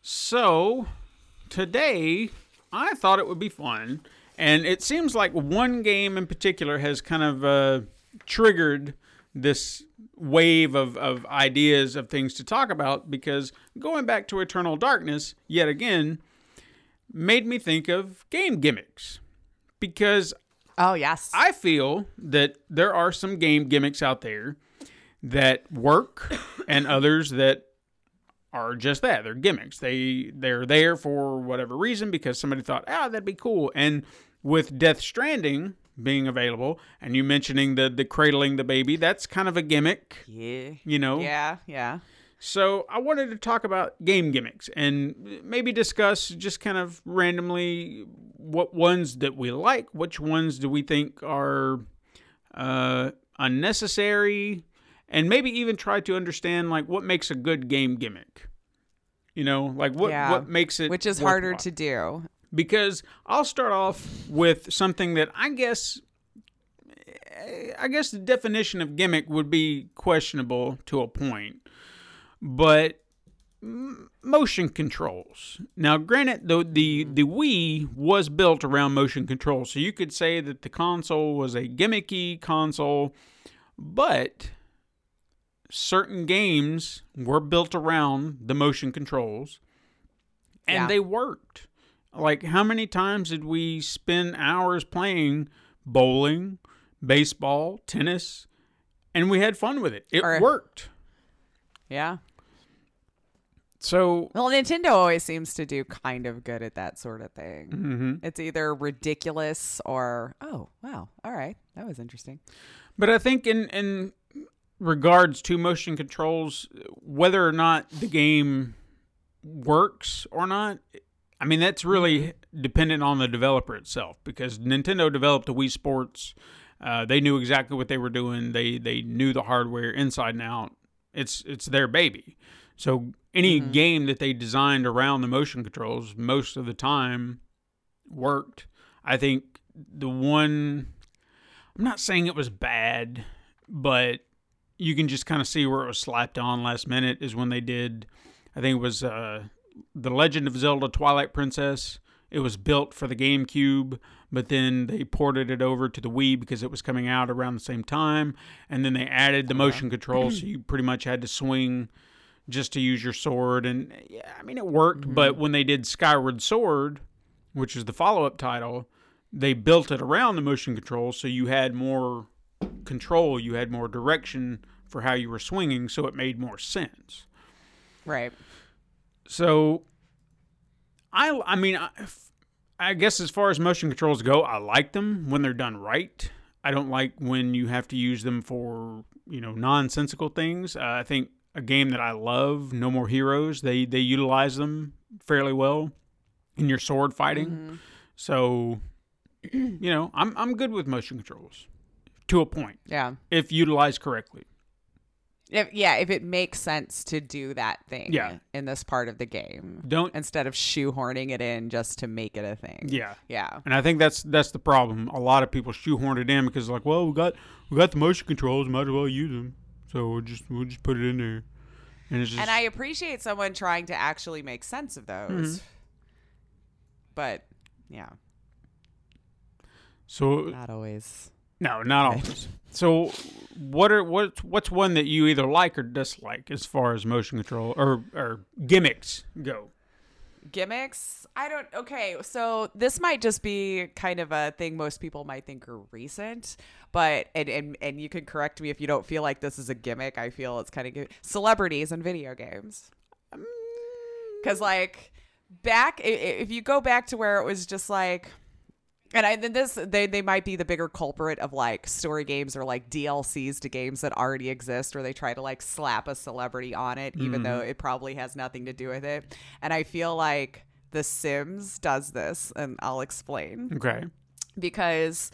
So, today, I thought it would be fun And it seems like one game in particular has kind of uh, triggered this wave of, of ideas of things to talk about, because going back to Eternal Darkness yet again made me think of game gimmicks. Because oh yes, I feel that there are some game gimmicks out there that work and others that are just that. They're gimmicks. They, they're there for whatever reason because somebody thought, ah, that'd be cool. And with Death Stranding being available, and you mentioning the the cradling the baby, that's kind of a gimmick. Yeah. You know? Yeah, yeah. So I wanted to talk about game gimmicks and maybe discuss just kind of randomly what ones that we like, which ones do we think are uh, unnecessary, and maybe even try to understand like what makes a good game gimmick. You know, like what, yeah. what makes it... Which is worthwhile. Harder to do. Because I'll start off with something that I guess... I guess the definition of gimmick would be questionable to a point. But motion controls. Now, granted, the, the the Wii was built around motion controls, so you could say that the console was a gimmicky console, but certain games were built around the motion controls, and yeah. they worked. Like, how many times did we spend hours playing bowling, baseball, tennis, and we had fun with it? It or, worked. Yeah. So well, Nintendo always seems to do kind of good at that sort of thing. Mm-hmm. It's either ridiculous or, oh, wow, all right, that was interesting. But I think in, in regards to motion controls, whether or not the game works or not, I mean, that's really mm-hmm. dependent on the developer itself, because Nintendo developed the Wii Sports. Uh, they knew exactly what they were doing. They they knew the hardware inside and out. It's it's their baby. So any mm-hmm. game that they designed around the motion controls most of the time worked. I think the one, I'm not saying it was bad, but you can just kind of see where it was slapped on last minute is when they did, I think it was uh, The Legend of Zelda Twilight Princess. It was built for the GameCube, but then they ported it over to the Wii because it was coming out around the same time. And then they added the okay. motion controls, so you pretty much had to swing just to use your sword. And yeah, I mean, it worked, mm-hmm. but when they did Skyward Sword, which is the follow-up title, they built it around the motion controls, so you had more control, you had more direction for how you were swinging, so it made more sense. Right. So... I, I mean, I, I guess as far as motion controls go, I like them when they're done right. I don't like when you have to use them for, you know, nonsensical things. Uh, I think a game that I love, No More Heroes, they, they utilize them fairly well in your sword fighting. Mm-hmm. So, you know, I'm I'm good with motion controls to a point. Yeah. If utilized correctly. If, yeah, if it makes sense to do that thing yeah. in this part of the game, don't instead of shoehorning it in just to make it a thing. Yeah, yeah. And I think that's that's the problem. A lot of people shoehorn it in because, like, well, we got we got the motion controls, might as well use them. So we'll just we'll just put it in there. And it's just... and I appreciate someone trying to actually make sense of those, mm-hmm. but yeah. So not always. No, not always. So, what are what what's one that you either like or dislike as far as motion control or or gimmicks go? Gimmicks? I don't. Okay, so this might just be kind of a thing most people might think are recent, but and and, and you can correct me if you don't feel like this is a gimmick. I feel it's kind of good. Celebrities in video games, because like back if you go back to where it was just like. And I then this they, they might be the bigger culprit of like story games or like D L Cs to games that already exist, where they try to like slap a celebrity on it, even mm. though it probably has nothing to do with it. And I feel like The Sims does this, and I'll explain. Okay. Because,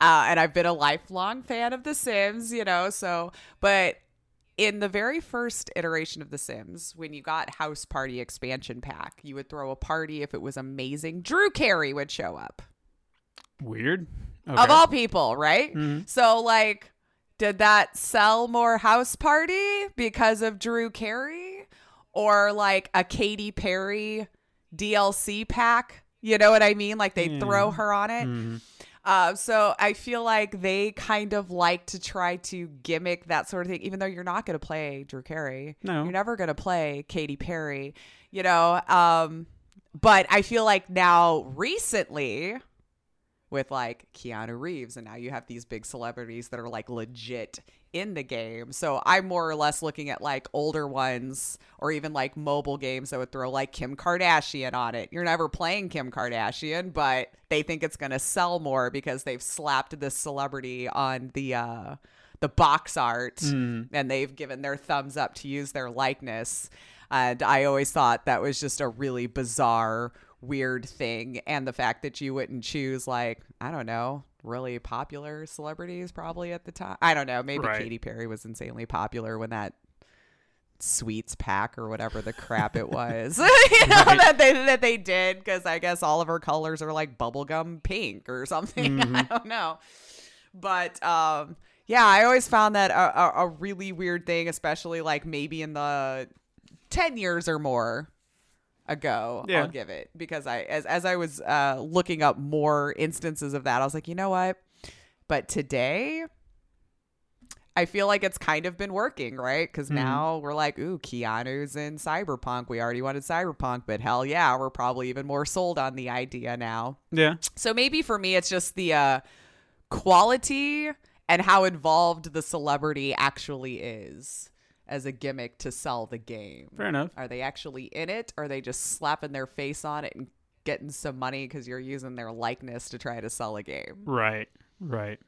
uh, and I've been a lifelong fan of The Sims, you know, so, but in the very first iteration of The Sims, when you got House Party Expansion Pack, you would throw a party if it was amazing. Drew Carey would show up. Weird. Okay. Of all people, right? Mm-hmm. So, like, did that sell more House Party because of Drew Carey? Or, like, a Katy Perry D L C pack You know what I mean? Like they mm. throw her on it. Mm. Uh, so I feel like they kind of like to try to gimmick that sort of thing, even though you're not going to play Drew Carey. No. You're never going to play Katy Perry, you know. Um, but I feel like now recently with like Keanu Reeves, and now you have these big celebrities that are like legit in the game. So I'm more or less looking at like older ones or even like mobile games that would throw like Kim Kardashian on it. You're never playing Kim Kardashian, but they think it's going to sell more because they've slapped this celebrity on the uh, the box art mm. and they've given their thumbs up to use their likeness. And I always thought that was just a really bizarre, weird thing. And the fact that you wouldn't choose like, I don't know, really popular celebrities probably at the time. I don't know. Maybe right. Katy Perry was insanely popular when that sweets pack or whatever the crap it was you know, right. that they that they did, because I guess all of her colors are like bubblegum pink or something. Mm-hmm. I don't know. But um, yeah, I always found that a, a, a really weird thing, especially like maybe in the ten years or more ago. Yeah. I'll give it, because I as as I was uh looking up more instances of that, I was like, you know what, but today I feel like it's kind of been working, right? Because mm-hmm. now we're like, ooh, Keanu's in Cyberpunk, we already wanted Cyberpunk, but hell yeah, we're probably even more sold on the idea now. Yeah. So maybe for me it's just the uh quality and how involved the celebrity actually is as a gimmick to sell the game. Fair enough. Are they actually in it? Or are they just slapping their face on it and getting some money because you're using their likeness to try to sell a game? Right, right.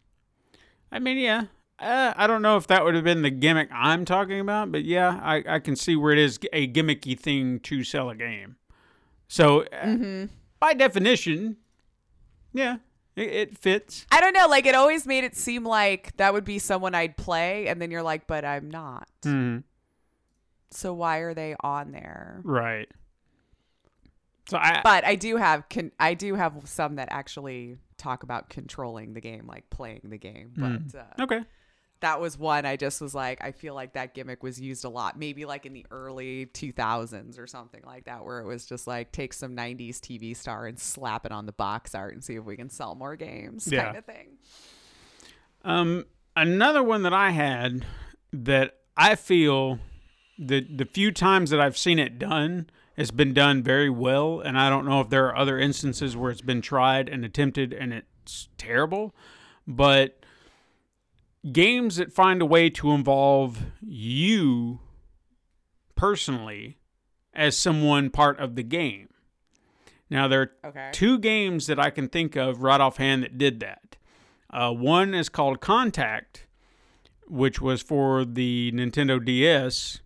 I mean, yeah. Uh, I don't know if that would have been the gimmick I'm talking about, but yeah, I, I can see where it is a gimmicky thing to sell a game. So, mm-hmm. uh, by definition, yeah. It fits. I don't know. Like, it always made it seem like that would be someone I'd play. And then you're like, but I'm not. Mm. So why are they on there? Right. So I. But I do have con- I do have some that actually talk about controlling the game, like playing the game. But mm. uh, okay. That was one I just was like, I feel like that gimmick was used a lot, maybe like in the early two thousands or something like that, where it was just like, take some nineties T V star and slap it on the box art and see if we can sell more games, yeah. kind of thing. Um, another one that I had that I feel that the few times that I've seen it done, it's been done very well. And I don't know if there are other instances where it's been tried and attempted and it's terrible, but games that find a way to involve you personally as someone part of the game. Now, there are okay. two games that I can think of right offhand that did that. Uh, one is called Contact, which was for the Nintendo D S.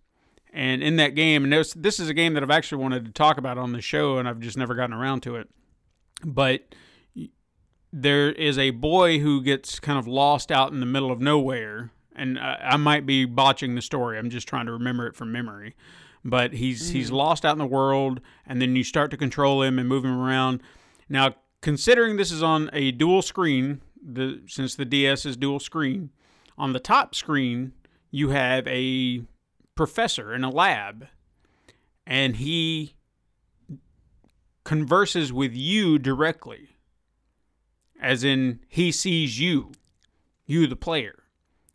And in that game, and this, this is a game that I've actually wanted to talk about on the show, and I've just never gotten around to it. But there is a boy who gets kind of lost out in the middle of nowhere, and I, I might be botching the story. I'm just trying to remember it from memory. But he's mm. he's lost out in the world, and then you start to control him and move him around. Now, considering this is on a dual screen, the, since the D S is dual screen, on the top screen, you have a professor in a lab, and he converses with you directly. As in, he sees you, you the player.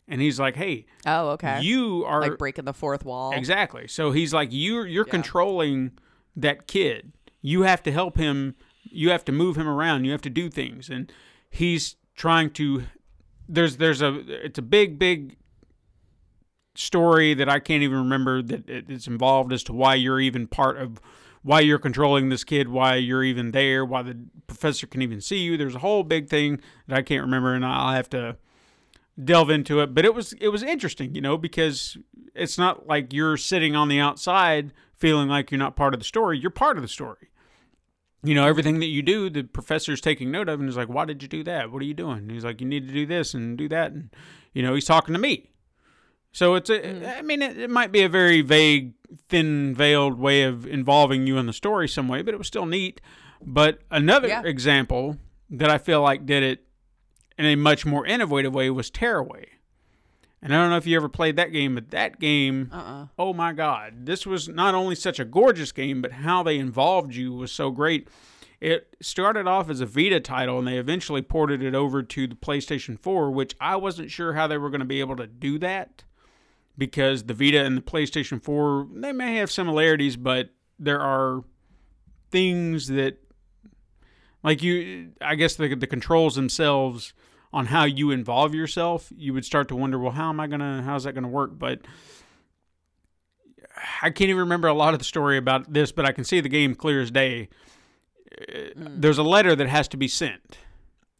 And he's like, hey. Oh, okay. You are. Like breaking the fourth wall. Exactly. So he's like, you're, you're yeah. controlling that kid. You have to help him. You have to move him around. You have to do things. And he's trying to, there's, there's a, it's a big, big story that I can't even remember that it's involved as to why you're even part of, why you're controlling this kid, why you're even there, why the professor can even see you. There's a whole big thing that I can't remember, and I'll have to delve into it. But it was it was interesting, you know, because it's not like you're sitting on the outside feeling like you're not part of the story. You're part of the story. You know, everything that you do, the professor's taking note of, and he's like, why did you do that? What are you doing? And he's like, you need to do this and do that. And, you know, he's talking to me. So it's a, I mean, it, it might be a very vague, thin-veiled way of involving you in the story some way, but it was still neat. But another yeah. example that I feel like did it in a much more innovative way was Tearaway. And I don't know if you ever played that game, but that game, uh-uh. oh my God, this was not only such a gorgeous game, but how they involved you was so great. It started off as a Vita title, and they eventually ported it over to the PlayStation four, which I wasn't sure how they were going to be able to do that, because the Vita and the PlayStation four, they may have similarities, but there are things that, like you, I guess the, the controls themselves on how you involve yourself, you would start to wonder, well, how am I going to, how's that going to work? But I can't even remember a lot of the story about this, but I can see the game clear as day. Mm. There's a letter that has to be sent,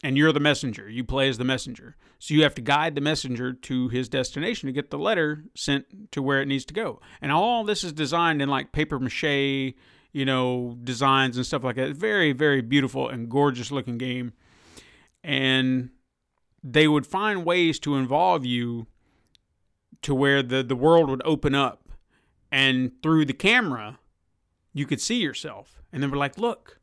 and you're the messenger. You play as the messenger. So you have to guide the messenger to his destination to get the letter sent to where it needs to go. And all this is designed in like paper mache, you know, designs and stuff like that. Very, very beautiful and gorgeous looking game. And they would find ways to involve you to where the, the world would open up. And through the camera, you could see yourself. And then we're like, look,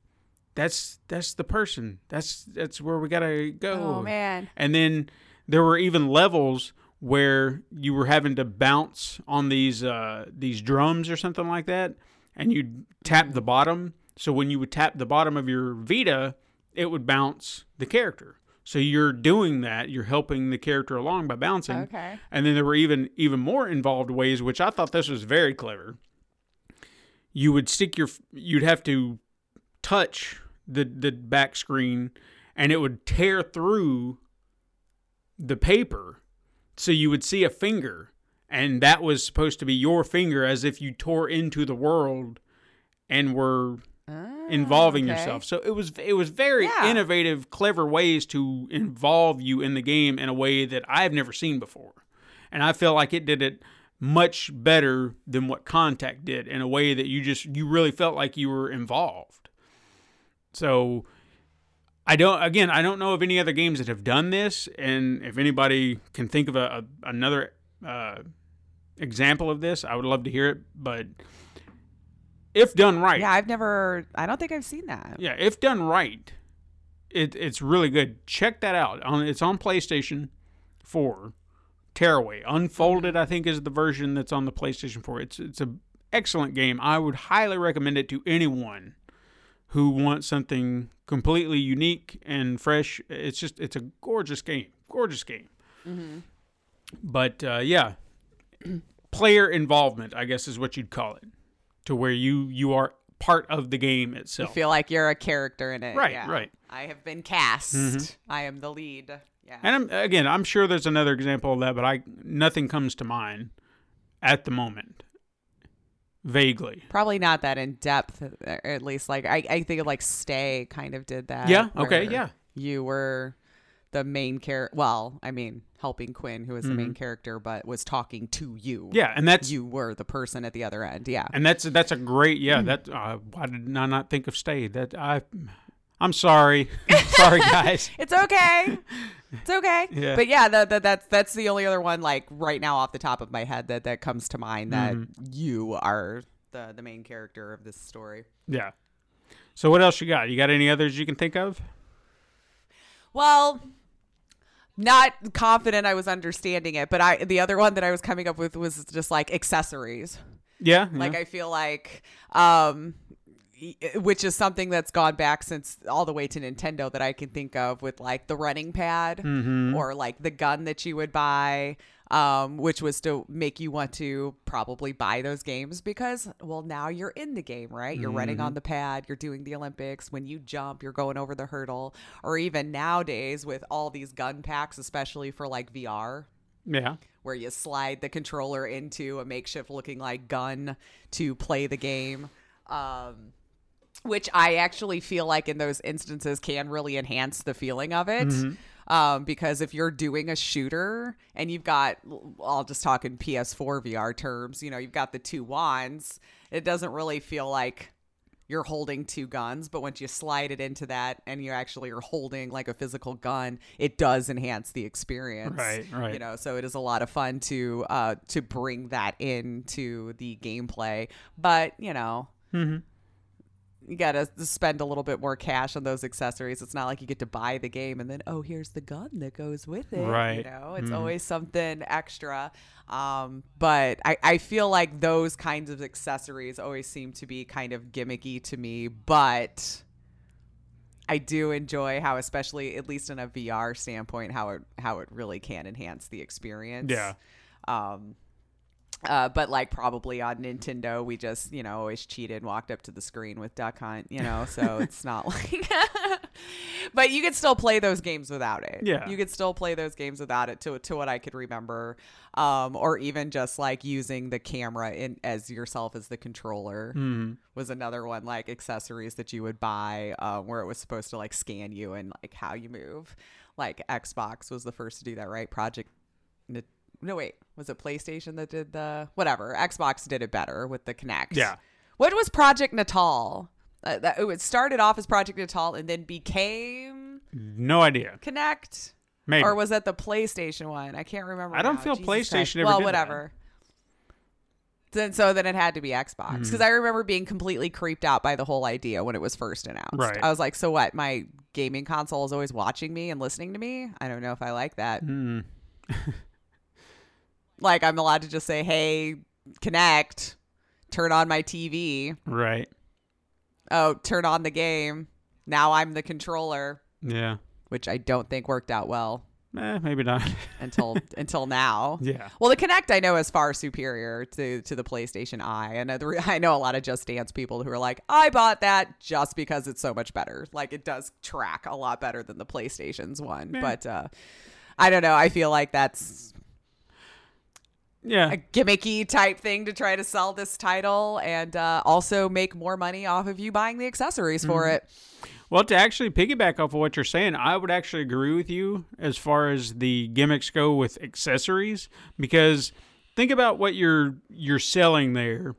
that's that's the person. That's that's where we got to go. Oh, man. And then there were even levels where you were having to bounce on these uh, these drums or something like that. And you'd tap the bottom. So when you would tap the bottom of your Vita, it would bounce the character. So you're doing that. You're helping the character along by bouncing. Okay. And then there were even even more involved ways, which I thought this was very clever. You would stick your, you'd have to touch the, the back screen, and it would tear through the paper. So you would see a finger, and that was supposed to be your finger, as if you tore into the world and were... Oh, involving okay. yourself. So it was it was very yeah. innovative, clever ways to involve you in the game in a way that I've never seen before. And I feel like it did it much better than what Contact did, in a way that you just you really felt like you were involved. So I don't again, I don't know of any other games that have done this, and if anybody can think of a, a another uh, example of this, I would love to hear it, but if done right. Yeah, I've never, I don't think I've seen that. Yeah, if done right, it, it's really good. Check that out. On It's on PlayStation four. Tearaway. Unfolded, I think, is the version that's on the PlayStation four. It's it's an excellent game. I would highly recommend it to anyone who wants something completely unique and fresh. It's just, it's a gorgeous game. Gorgeous game. Mm-hmm. But, uh, yeah, player involvement, I guess, is what you'd call it. To where you, you are part of the game itself. You feel like you're a character in it. Right, yeah. right. I have been cast. Mm-hmm. I am the lead. Yeah. And I'm, again, I'm sure there's another example of that, but I nothing comes to mind at the moment. Vaguely. Probably not that in depth, or at least. Like I, I think like Stay kind of did that. Yeah, okay, yeah. You were the main character. Well, I mean... helping Quinn, who is the mm-hmm. main character, but was talking to you. Yeah, and that's... You were the person at the other end, yeah. And that's that's a great... Yeah, mm. that... Uh, why did I not think of Stay? That I... I'm sorry. I'm sorry, guys. It's okay. It's okay. Yeah. But yeah, the, the, that's that's the only other one, like, right now off the top of my head that, that comes to mind, that mm. you are the, the main character of this story. Yeah. So what else you got? You got any others you can think of? Well... Not confident I was understanding it, but I the other one that I was coming up with was just like accessories. Yeah. yeah. Like I feel like, um, which is something that's gone back since all the way to Nintendo that I can think of, with like the running pad mm-hmm. or like the gun that you would buy, um, which was to make you want to probably buy those games because, well, now you're in the game, right? You're mm-hmm. running on the pad, you're doing the Olympics. When you jump, you're going over the hurdle. Or even nowadays with all these gun packs, especially for like V R. Yeah. Where you slide the controller into a makeshift looking like gun to play the game. Um, which I actually feel like in those instances can really enhance the feeling of it. Mm-hmm. Um, because if you're doing a shooter and you've got, I'll just talk in P S four V R terms, you know, you've got the two wands, it doesn't really feel like you're holding two guns. But once you slide it into that and you actually are holding like a physical gun, it does enhance the experience. Right, right. You know, so it is a lot of fun to, uh, to bring that into the gameplay. But, you know... Mm-hmm. You got to spend a little bit more cash on those accessories. It's not like you get to buy the game and then, oh, here's the gun that goes with it. Right. You know, it's mm. always something extra. Um, but I, I feel like those kinds of accessories always seem to be kind of gimmicky to me, but I do enjoy how, especially at least in a V R standpoint, how it how it really can enhance the experience. Yeah. Um. Uh. But like probably on Nintendo, we just you know always cheated and walked up to the screen with Duck Hunt, you know. So it's not like. But you could still play those games without it. Yeah. You could still play those games without it to to what I could remember. Um, or even just like using the camera in as yourself as the controller mm. was another one, like accessories that you would buy uh, where it was supposed to like scan you and like how you move. Like Xbox was the first to do that, right? Project. No, wait. Was it PlayStation that did the whatever? Xbox did it better with the Kinect. Yeah. What was Project Natal? Uh, that, it started off as Project Natal and then became... No idea. Kinect? Maybe. Or was that the PlayStation one? I can't remember. I don't now. feel Jesus PlayStation ever Well, did whatever. That. Then, so then it had to be Xbox. Because mm. I remember being completely creeped out by the whole idea when it was first announced. Right. I was like, so what? My gaming console is always watching me and listening to me? I don't know if I like that. Mm. Like, I'm allowed to just say, hey, Kinect, turn on my T V. Right. Oh, turn on the game. Now I'm the controller. Yeah. Which I don't think worked out well. Eh, maybe not. until until now. Yeah. Well, the Kinect I know is far superior to, to the PlayStation Eye. And I know a lot of Just Dance people who are like, I bought that just because it's so much better. Like, it does track a lot better than the PlayStation's one. Man. But uh, I don't know. I feel like that's... Yeah, a gimmicky type thing to try to sell this title and uh, also make more money off of you buying the accessories for mm-hmm. it. Well, to actually piggyback off of what you're saying, I would actually agree with you as far as the gimmicks go with accessories, because think about what you're you're selling there.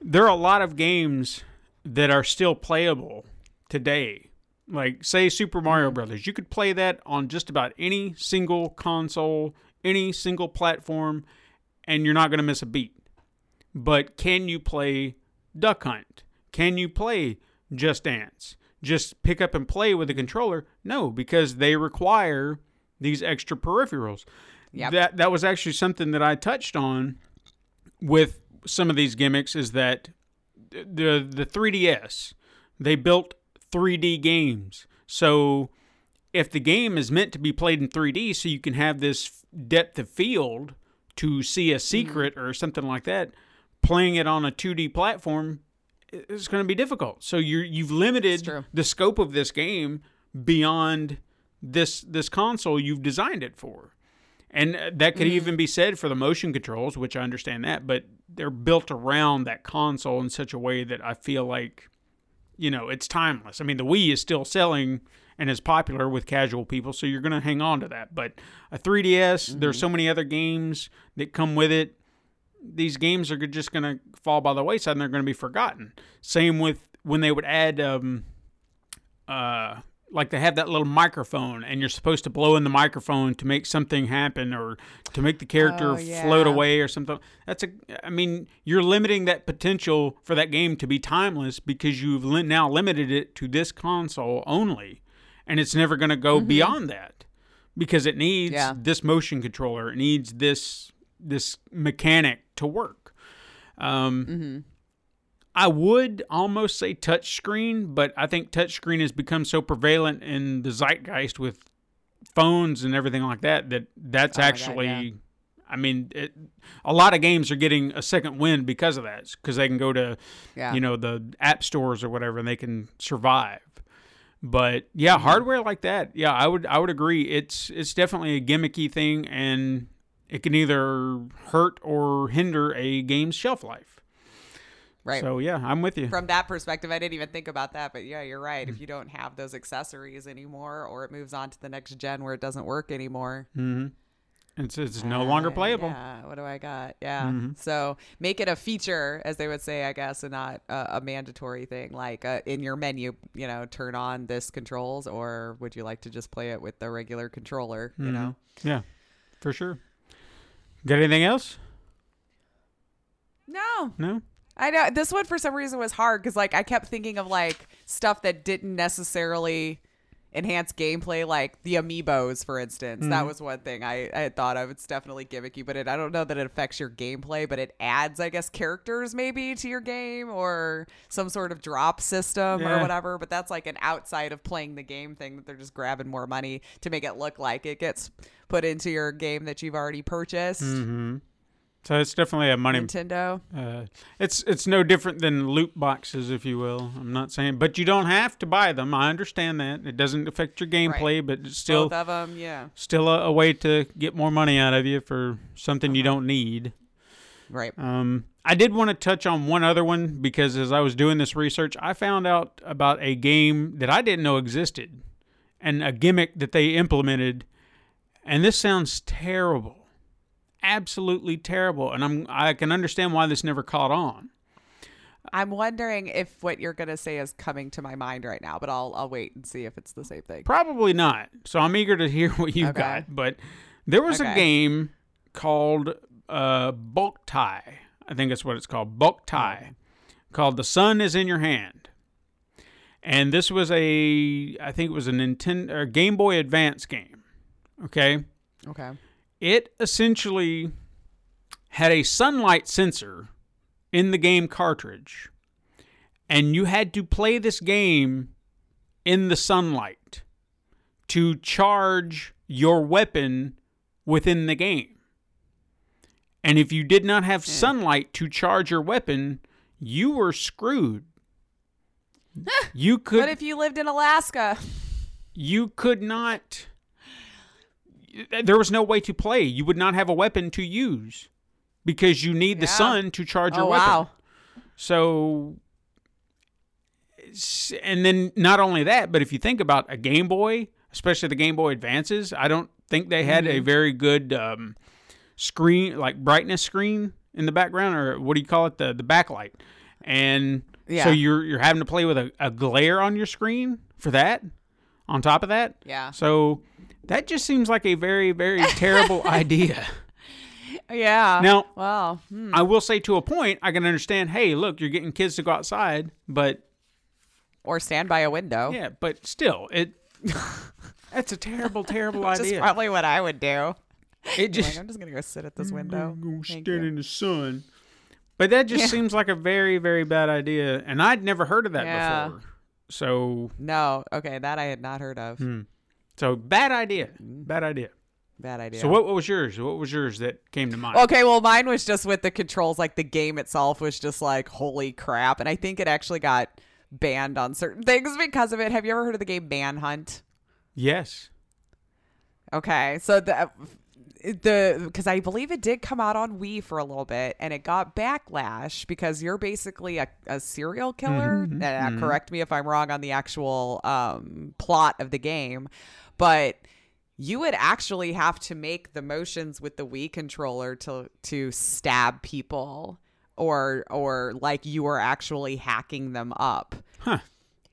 There are a lot of games that are still playable today. Like, say, Super Mario Brothers. You could play that on just about any single console, any single platform, and you're not going to miss a beat. But can you play Duck Hunt? Can you play Just Dance? Just pick up and play with a controller? No, because they require these extra peripherals. Yep. That that was actually something that I touched on with some of these gimmicks, is that the the three D S, they built three D games. So if the game is meant to be played in three D so you can have this depth of field to see a secret mm-hmm. or something like that, playing it on a two D platform is going to be difficult. So you you've limited the scope of this game beyond this this console you've designed it for. And that could mm-hmm. even be said for the motion controls, which I understand that, but they're built around that console in such a way that I feel like, you know, it's timeless. I mean, the Wii is still selling and is popular with casual people, so you're going to hang on to that. But a three D S, mm-hmm. there's so many other games that come with it. These games are just going to fall by the wayside, and they're going to be forgotten. Same with when they would add, um, uh, like they have that little microphone, and you're supposed to blow in the microphone to make something happen or to make the character oh, yeah. float away or something. That's a, I mean, you're limiting that potential for that game to be timeless because you've now limited it to this console only. And it's never going to go mm-hmm. beyond that because it needs yeah. this motion controller. It needs this this mechanic to work. Um, mm-hmm. I would almost say touchscreen, but I think touchscreen has become so prevalent in the zeitgeist with phones and everything like that that that's oh actually, God, yeah. I mean, it, a lot of games are getting a second wind because of that, because they can go to, yeah. you know, the app stores or whatever, and they can survive. But yeah, mm-hmm. hardware like that, yeah, I would I would agree. It's it's definitely a gimmicky thing, and it can either hurt or hinder a game's shelf life. Right. So yeah, I'm with you. From that perspective, I didn't even think about that, but yeah, you're right. Mm-hmm. If you don't have those accessories anymore, or it moves on to the next gen where it doesn't work anymore. Mm-hmm. It's, it's no uh, longer playable. Yeah, what do I got? Yeah. Mm-hmm. So make it a feature, as they would say, I guess, and not a, a mandatory thing. Like uh, in your menu, you know, turn on this controls, or would you like to just play it with the regular controller, you mm-hmm. know? Yeah, for sure. Got anything else? No. No? I know. This one, for some reason, was hard because, like, I kept thinking of, like, stuff that didn't necessarily... enhanced gameplay, like the amiibos, for instance. Mm-hmm. That was one thing I, I had thought of. It's definitely gimmicky, but it, I don't know that it affects your gameplay, but it adds, I guess, characters maybe to your game or some sort of drop system yeah. or whatever. But that's like an outside of playing the game thing that they're just grabbing more money to make it look like it gets put into your game that you've already purchased. Mm-hmm. So it's definitely a money Nintendo. Uh, it's it's no different than loot boxes, if you will. I'm not saying, but you don't have to buy them. I understand that it doesn't affect your gameplay, right. but it's still both of them, yeah, still a, a way to get more money out of you for something uh-huh. you don't need. Right. Um, I did want to touch on one other one because as I was doing this research, I found out about a game that I didn't know existed and a gimmick that they implemented, and this sounds terrible. Absolutely terrible, and I'm I can understand why this never caught on. I'm wondering if what you're gonna say is coming to my mind right now, but I'll I'll wait and see if it's the same thing. Probably not. So I'm eager to hear what you've okay. got. But there was okay. a game called uh, Bulk Tie. I think that's what it's called. Bulk Tie, mm-hmm. called The Sun Is in Your Hand, and this was a I think it was a Nintendo or Game Boy Advance game. Okay. Okay. It essentially had a sunlight sensor in the game cartridge, and you had to play this game in the sunlight to charge your weapon within the game. And if you did not have yeah. sunlight to charge your weapon, you were screwed. You could. What if you lived in Alaska? You could not. There was no way to play. You would not have a weapon to use because you need yeah. the sun to charge oh, your weapon. Wow. So, and then not only that, but if you think about a Game Boy, especially the Game Boy Advances, I don't think they had mm-hmm. a very good um, screen, like brightness screen in the background, or what do you call it? The the backlight. And yeah. so you're you're having to play with a, a glare on your screen for that, on top of that. Yeah. So that just seems like a very, very terrible idea. Yeah. Now, wow. hmm. I will say to a point, I can understand, hey, look, you're getting kids to go outside, but... Or stand by a window. Yeah, but still, it that's a terrible, terrible idea. Which is probably what I would do. It just, I'm, like, I'm just going to go sit at this window. I'm going to stand in the sun. But that just yeah. seems like a very, very bad idea, and I'd never heard of that yeah. before. So... No, okay, that I had not heard of. Hmm. So bad idea, bad idea, bad idea. So what, what was yours? What was yours that came to mind? Okay, well, mine was just with the controls. Like the game itself was just like, holy crap. And I think it actually got banned on certain things because of it. Have you ever heard of the game Manhunt? Yes. Okay, so the the because I believe it did come out on Wii for a little bit, and it got backlash because you're basically a, a serial killer. Mm-hmm. Uh, mm-hmm. Correct me if I'm wrong on the actual um, plot of the game. But you would actually have to make the motions with the Wii controller to to stab people or or like you were actually hacking them up. Huh.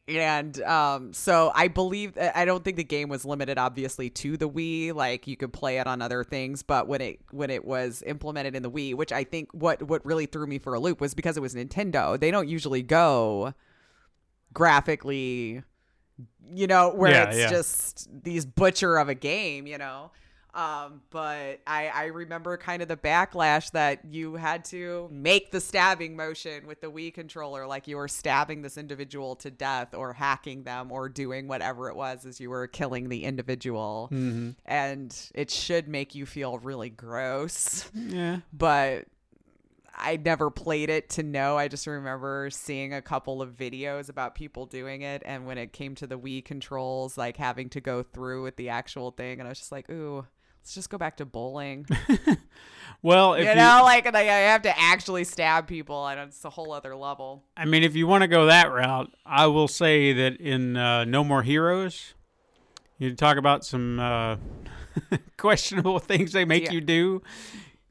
And um, so I believe I don't think the game was limited, obviously, to the Wii. Like you could play it on other things. But when it when it was implemented in the Wii, which I think what what really threw me for a loop was because it was Nintendo. They don't usually go graphically, you know, where yeah, it's yeah. just these butcher of a game, you know. Um, but I, I remember kind of the backlash that you had to make the stabbing motion with the Wii controller, like you were stabbing this individual to death or hacking them or doing whatever it was as you were killing the individual. Mm-hmm. And it should make you feel really gross. Yeah. But I never played it to know. I just remember seeing a couple of videos about people doing it. And when it came to the Wii controls, like having to go through with the actual thing. And I was just like, ooh, let's just go back to bowling. Well, if you, you know, like, like I have to actually stab people. And it's a whole other level. I mean, if you want to go that route, I will say that in uh, No More Heroes, you talk about some uh, questionable things they make yeah. you do.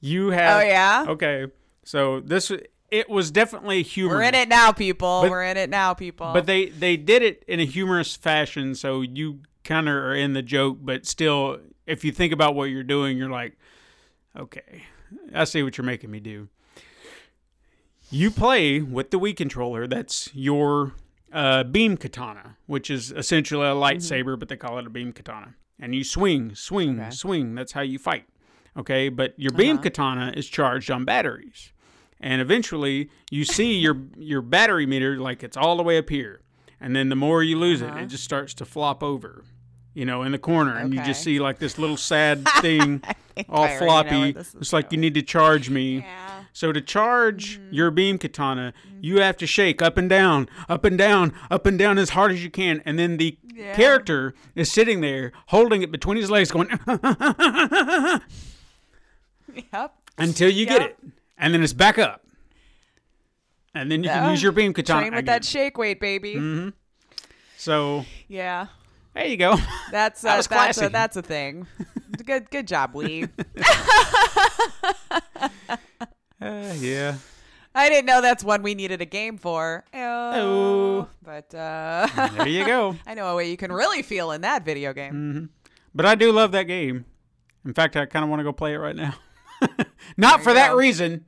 You have. Oh, yeah. Okay. So this, it was definitely humorous. We're in it now, people. But, We're in it now, people. But they, they did it in a humorous fashion, so you kind of are in the joke. But still, if you think about what you're doing, you're like, okay, I see what you're making me do. You play with the Wii controller. That's your uh, beam katana, which is essentially a lightsaber, mm-hmm. but they call it a beam katana. And you swing, swing, okay. swing. That's how you fight. Okay, but your beam uh-huh. katana is charged on batteries. And eventually, you see your your battery meter, like, it's all the way up here. And then the more you lose uh-huh. it, it just starts to flop over, you know, in the corner. Okay. And you just see, like, this little sad thing, all floppy. It's like, going. You need to charge me. Yeah. So to charge mm-hmm. your beam katana, mm-hmm. you have to shake up and down, up and down, up and down as hard as you can. And then the yeah. character is sitting there holding it between his legs going, yep. until you yep. get it. And then it's back up. And then you can uh, use your beam katana. Train with again. That shake weight, baby. Mm-hmm. So. Yeah. There you go. That's a, that was that's, a, that's a thing. Good good job, Wee. uh, yeah. I didn't know that's one we needed a game for. Oh. But. Uh, there you go. I know a way you can really feel in that video game. Mm-hmm. But I do love that game. In fact, I kind of want to go play it right now. Not for that go. Reason.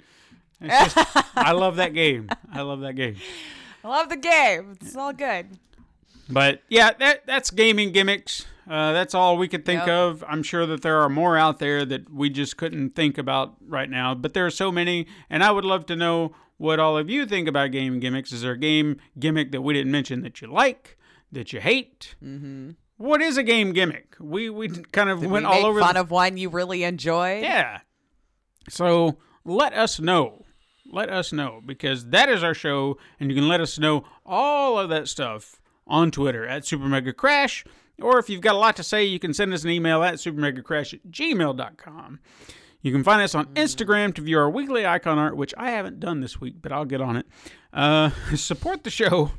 It's just, I love that game. I love that game. I love the game. It's all good. But yeah, that that's gaming gimmicks. Uh, that's all we could think yep. of. I'm sure that there are more out there that we just couldn't think about right now. But there are so many, and I would love to know what all of you think about game gimmicks. Is there a game gimmick that we didn't mention that you like, that you hate? Mm-hmm. What is a game gimmick? We we kind of Did went we all over. Make fun the... of one you really enjoyed. Yeah. So let us know. Let us know, because that is our show, and you can let us know all of that stuff on Twitter at Super Mega Crash, or if you've got a lot to say, you can send us an email at supermegacrash at gmail dot com. You can find us on Instagram to view our weekly icon art, which I haven't done this week, but I'll get on it. Uh, support the show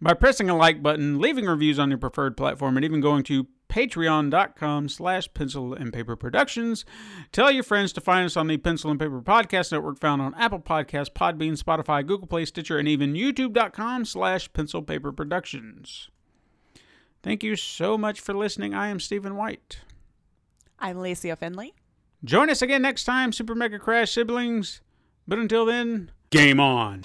by pressing a like button, leaving reviews on your preferred platform, and even going to patreon.com slash pencil and paper productions. Tell your friends to find us on the Pencil and Paper Podcast Network, found on Apple Podcasts, Podbean, Spotify, Google Play, Stitcher, and even youtube.com slash pencil paper productions. Thank you so much for listening. I am Stephen White. I'm Lacey Affinley. Join us again next time, Super Mega Crash siblings. But until then, game on.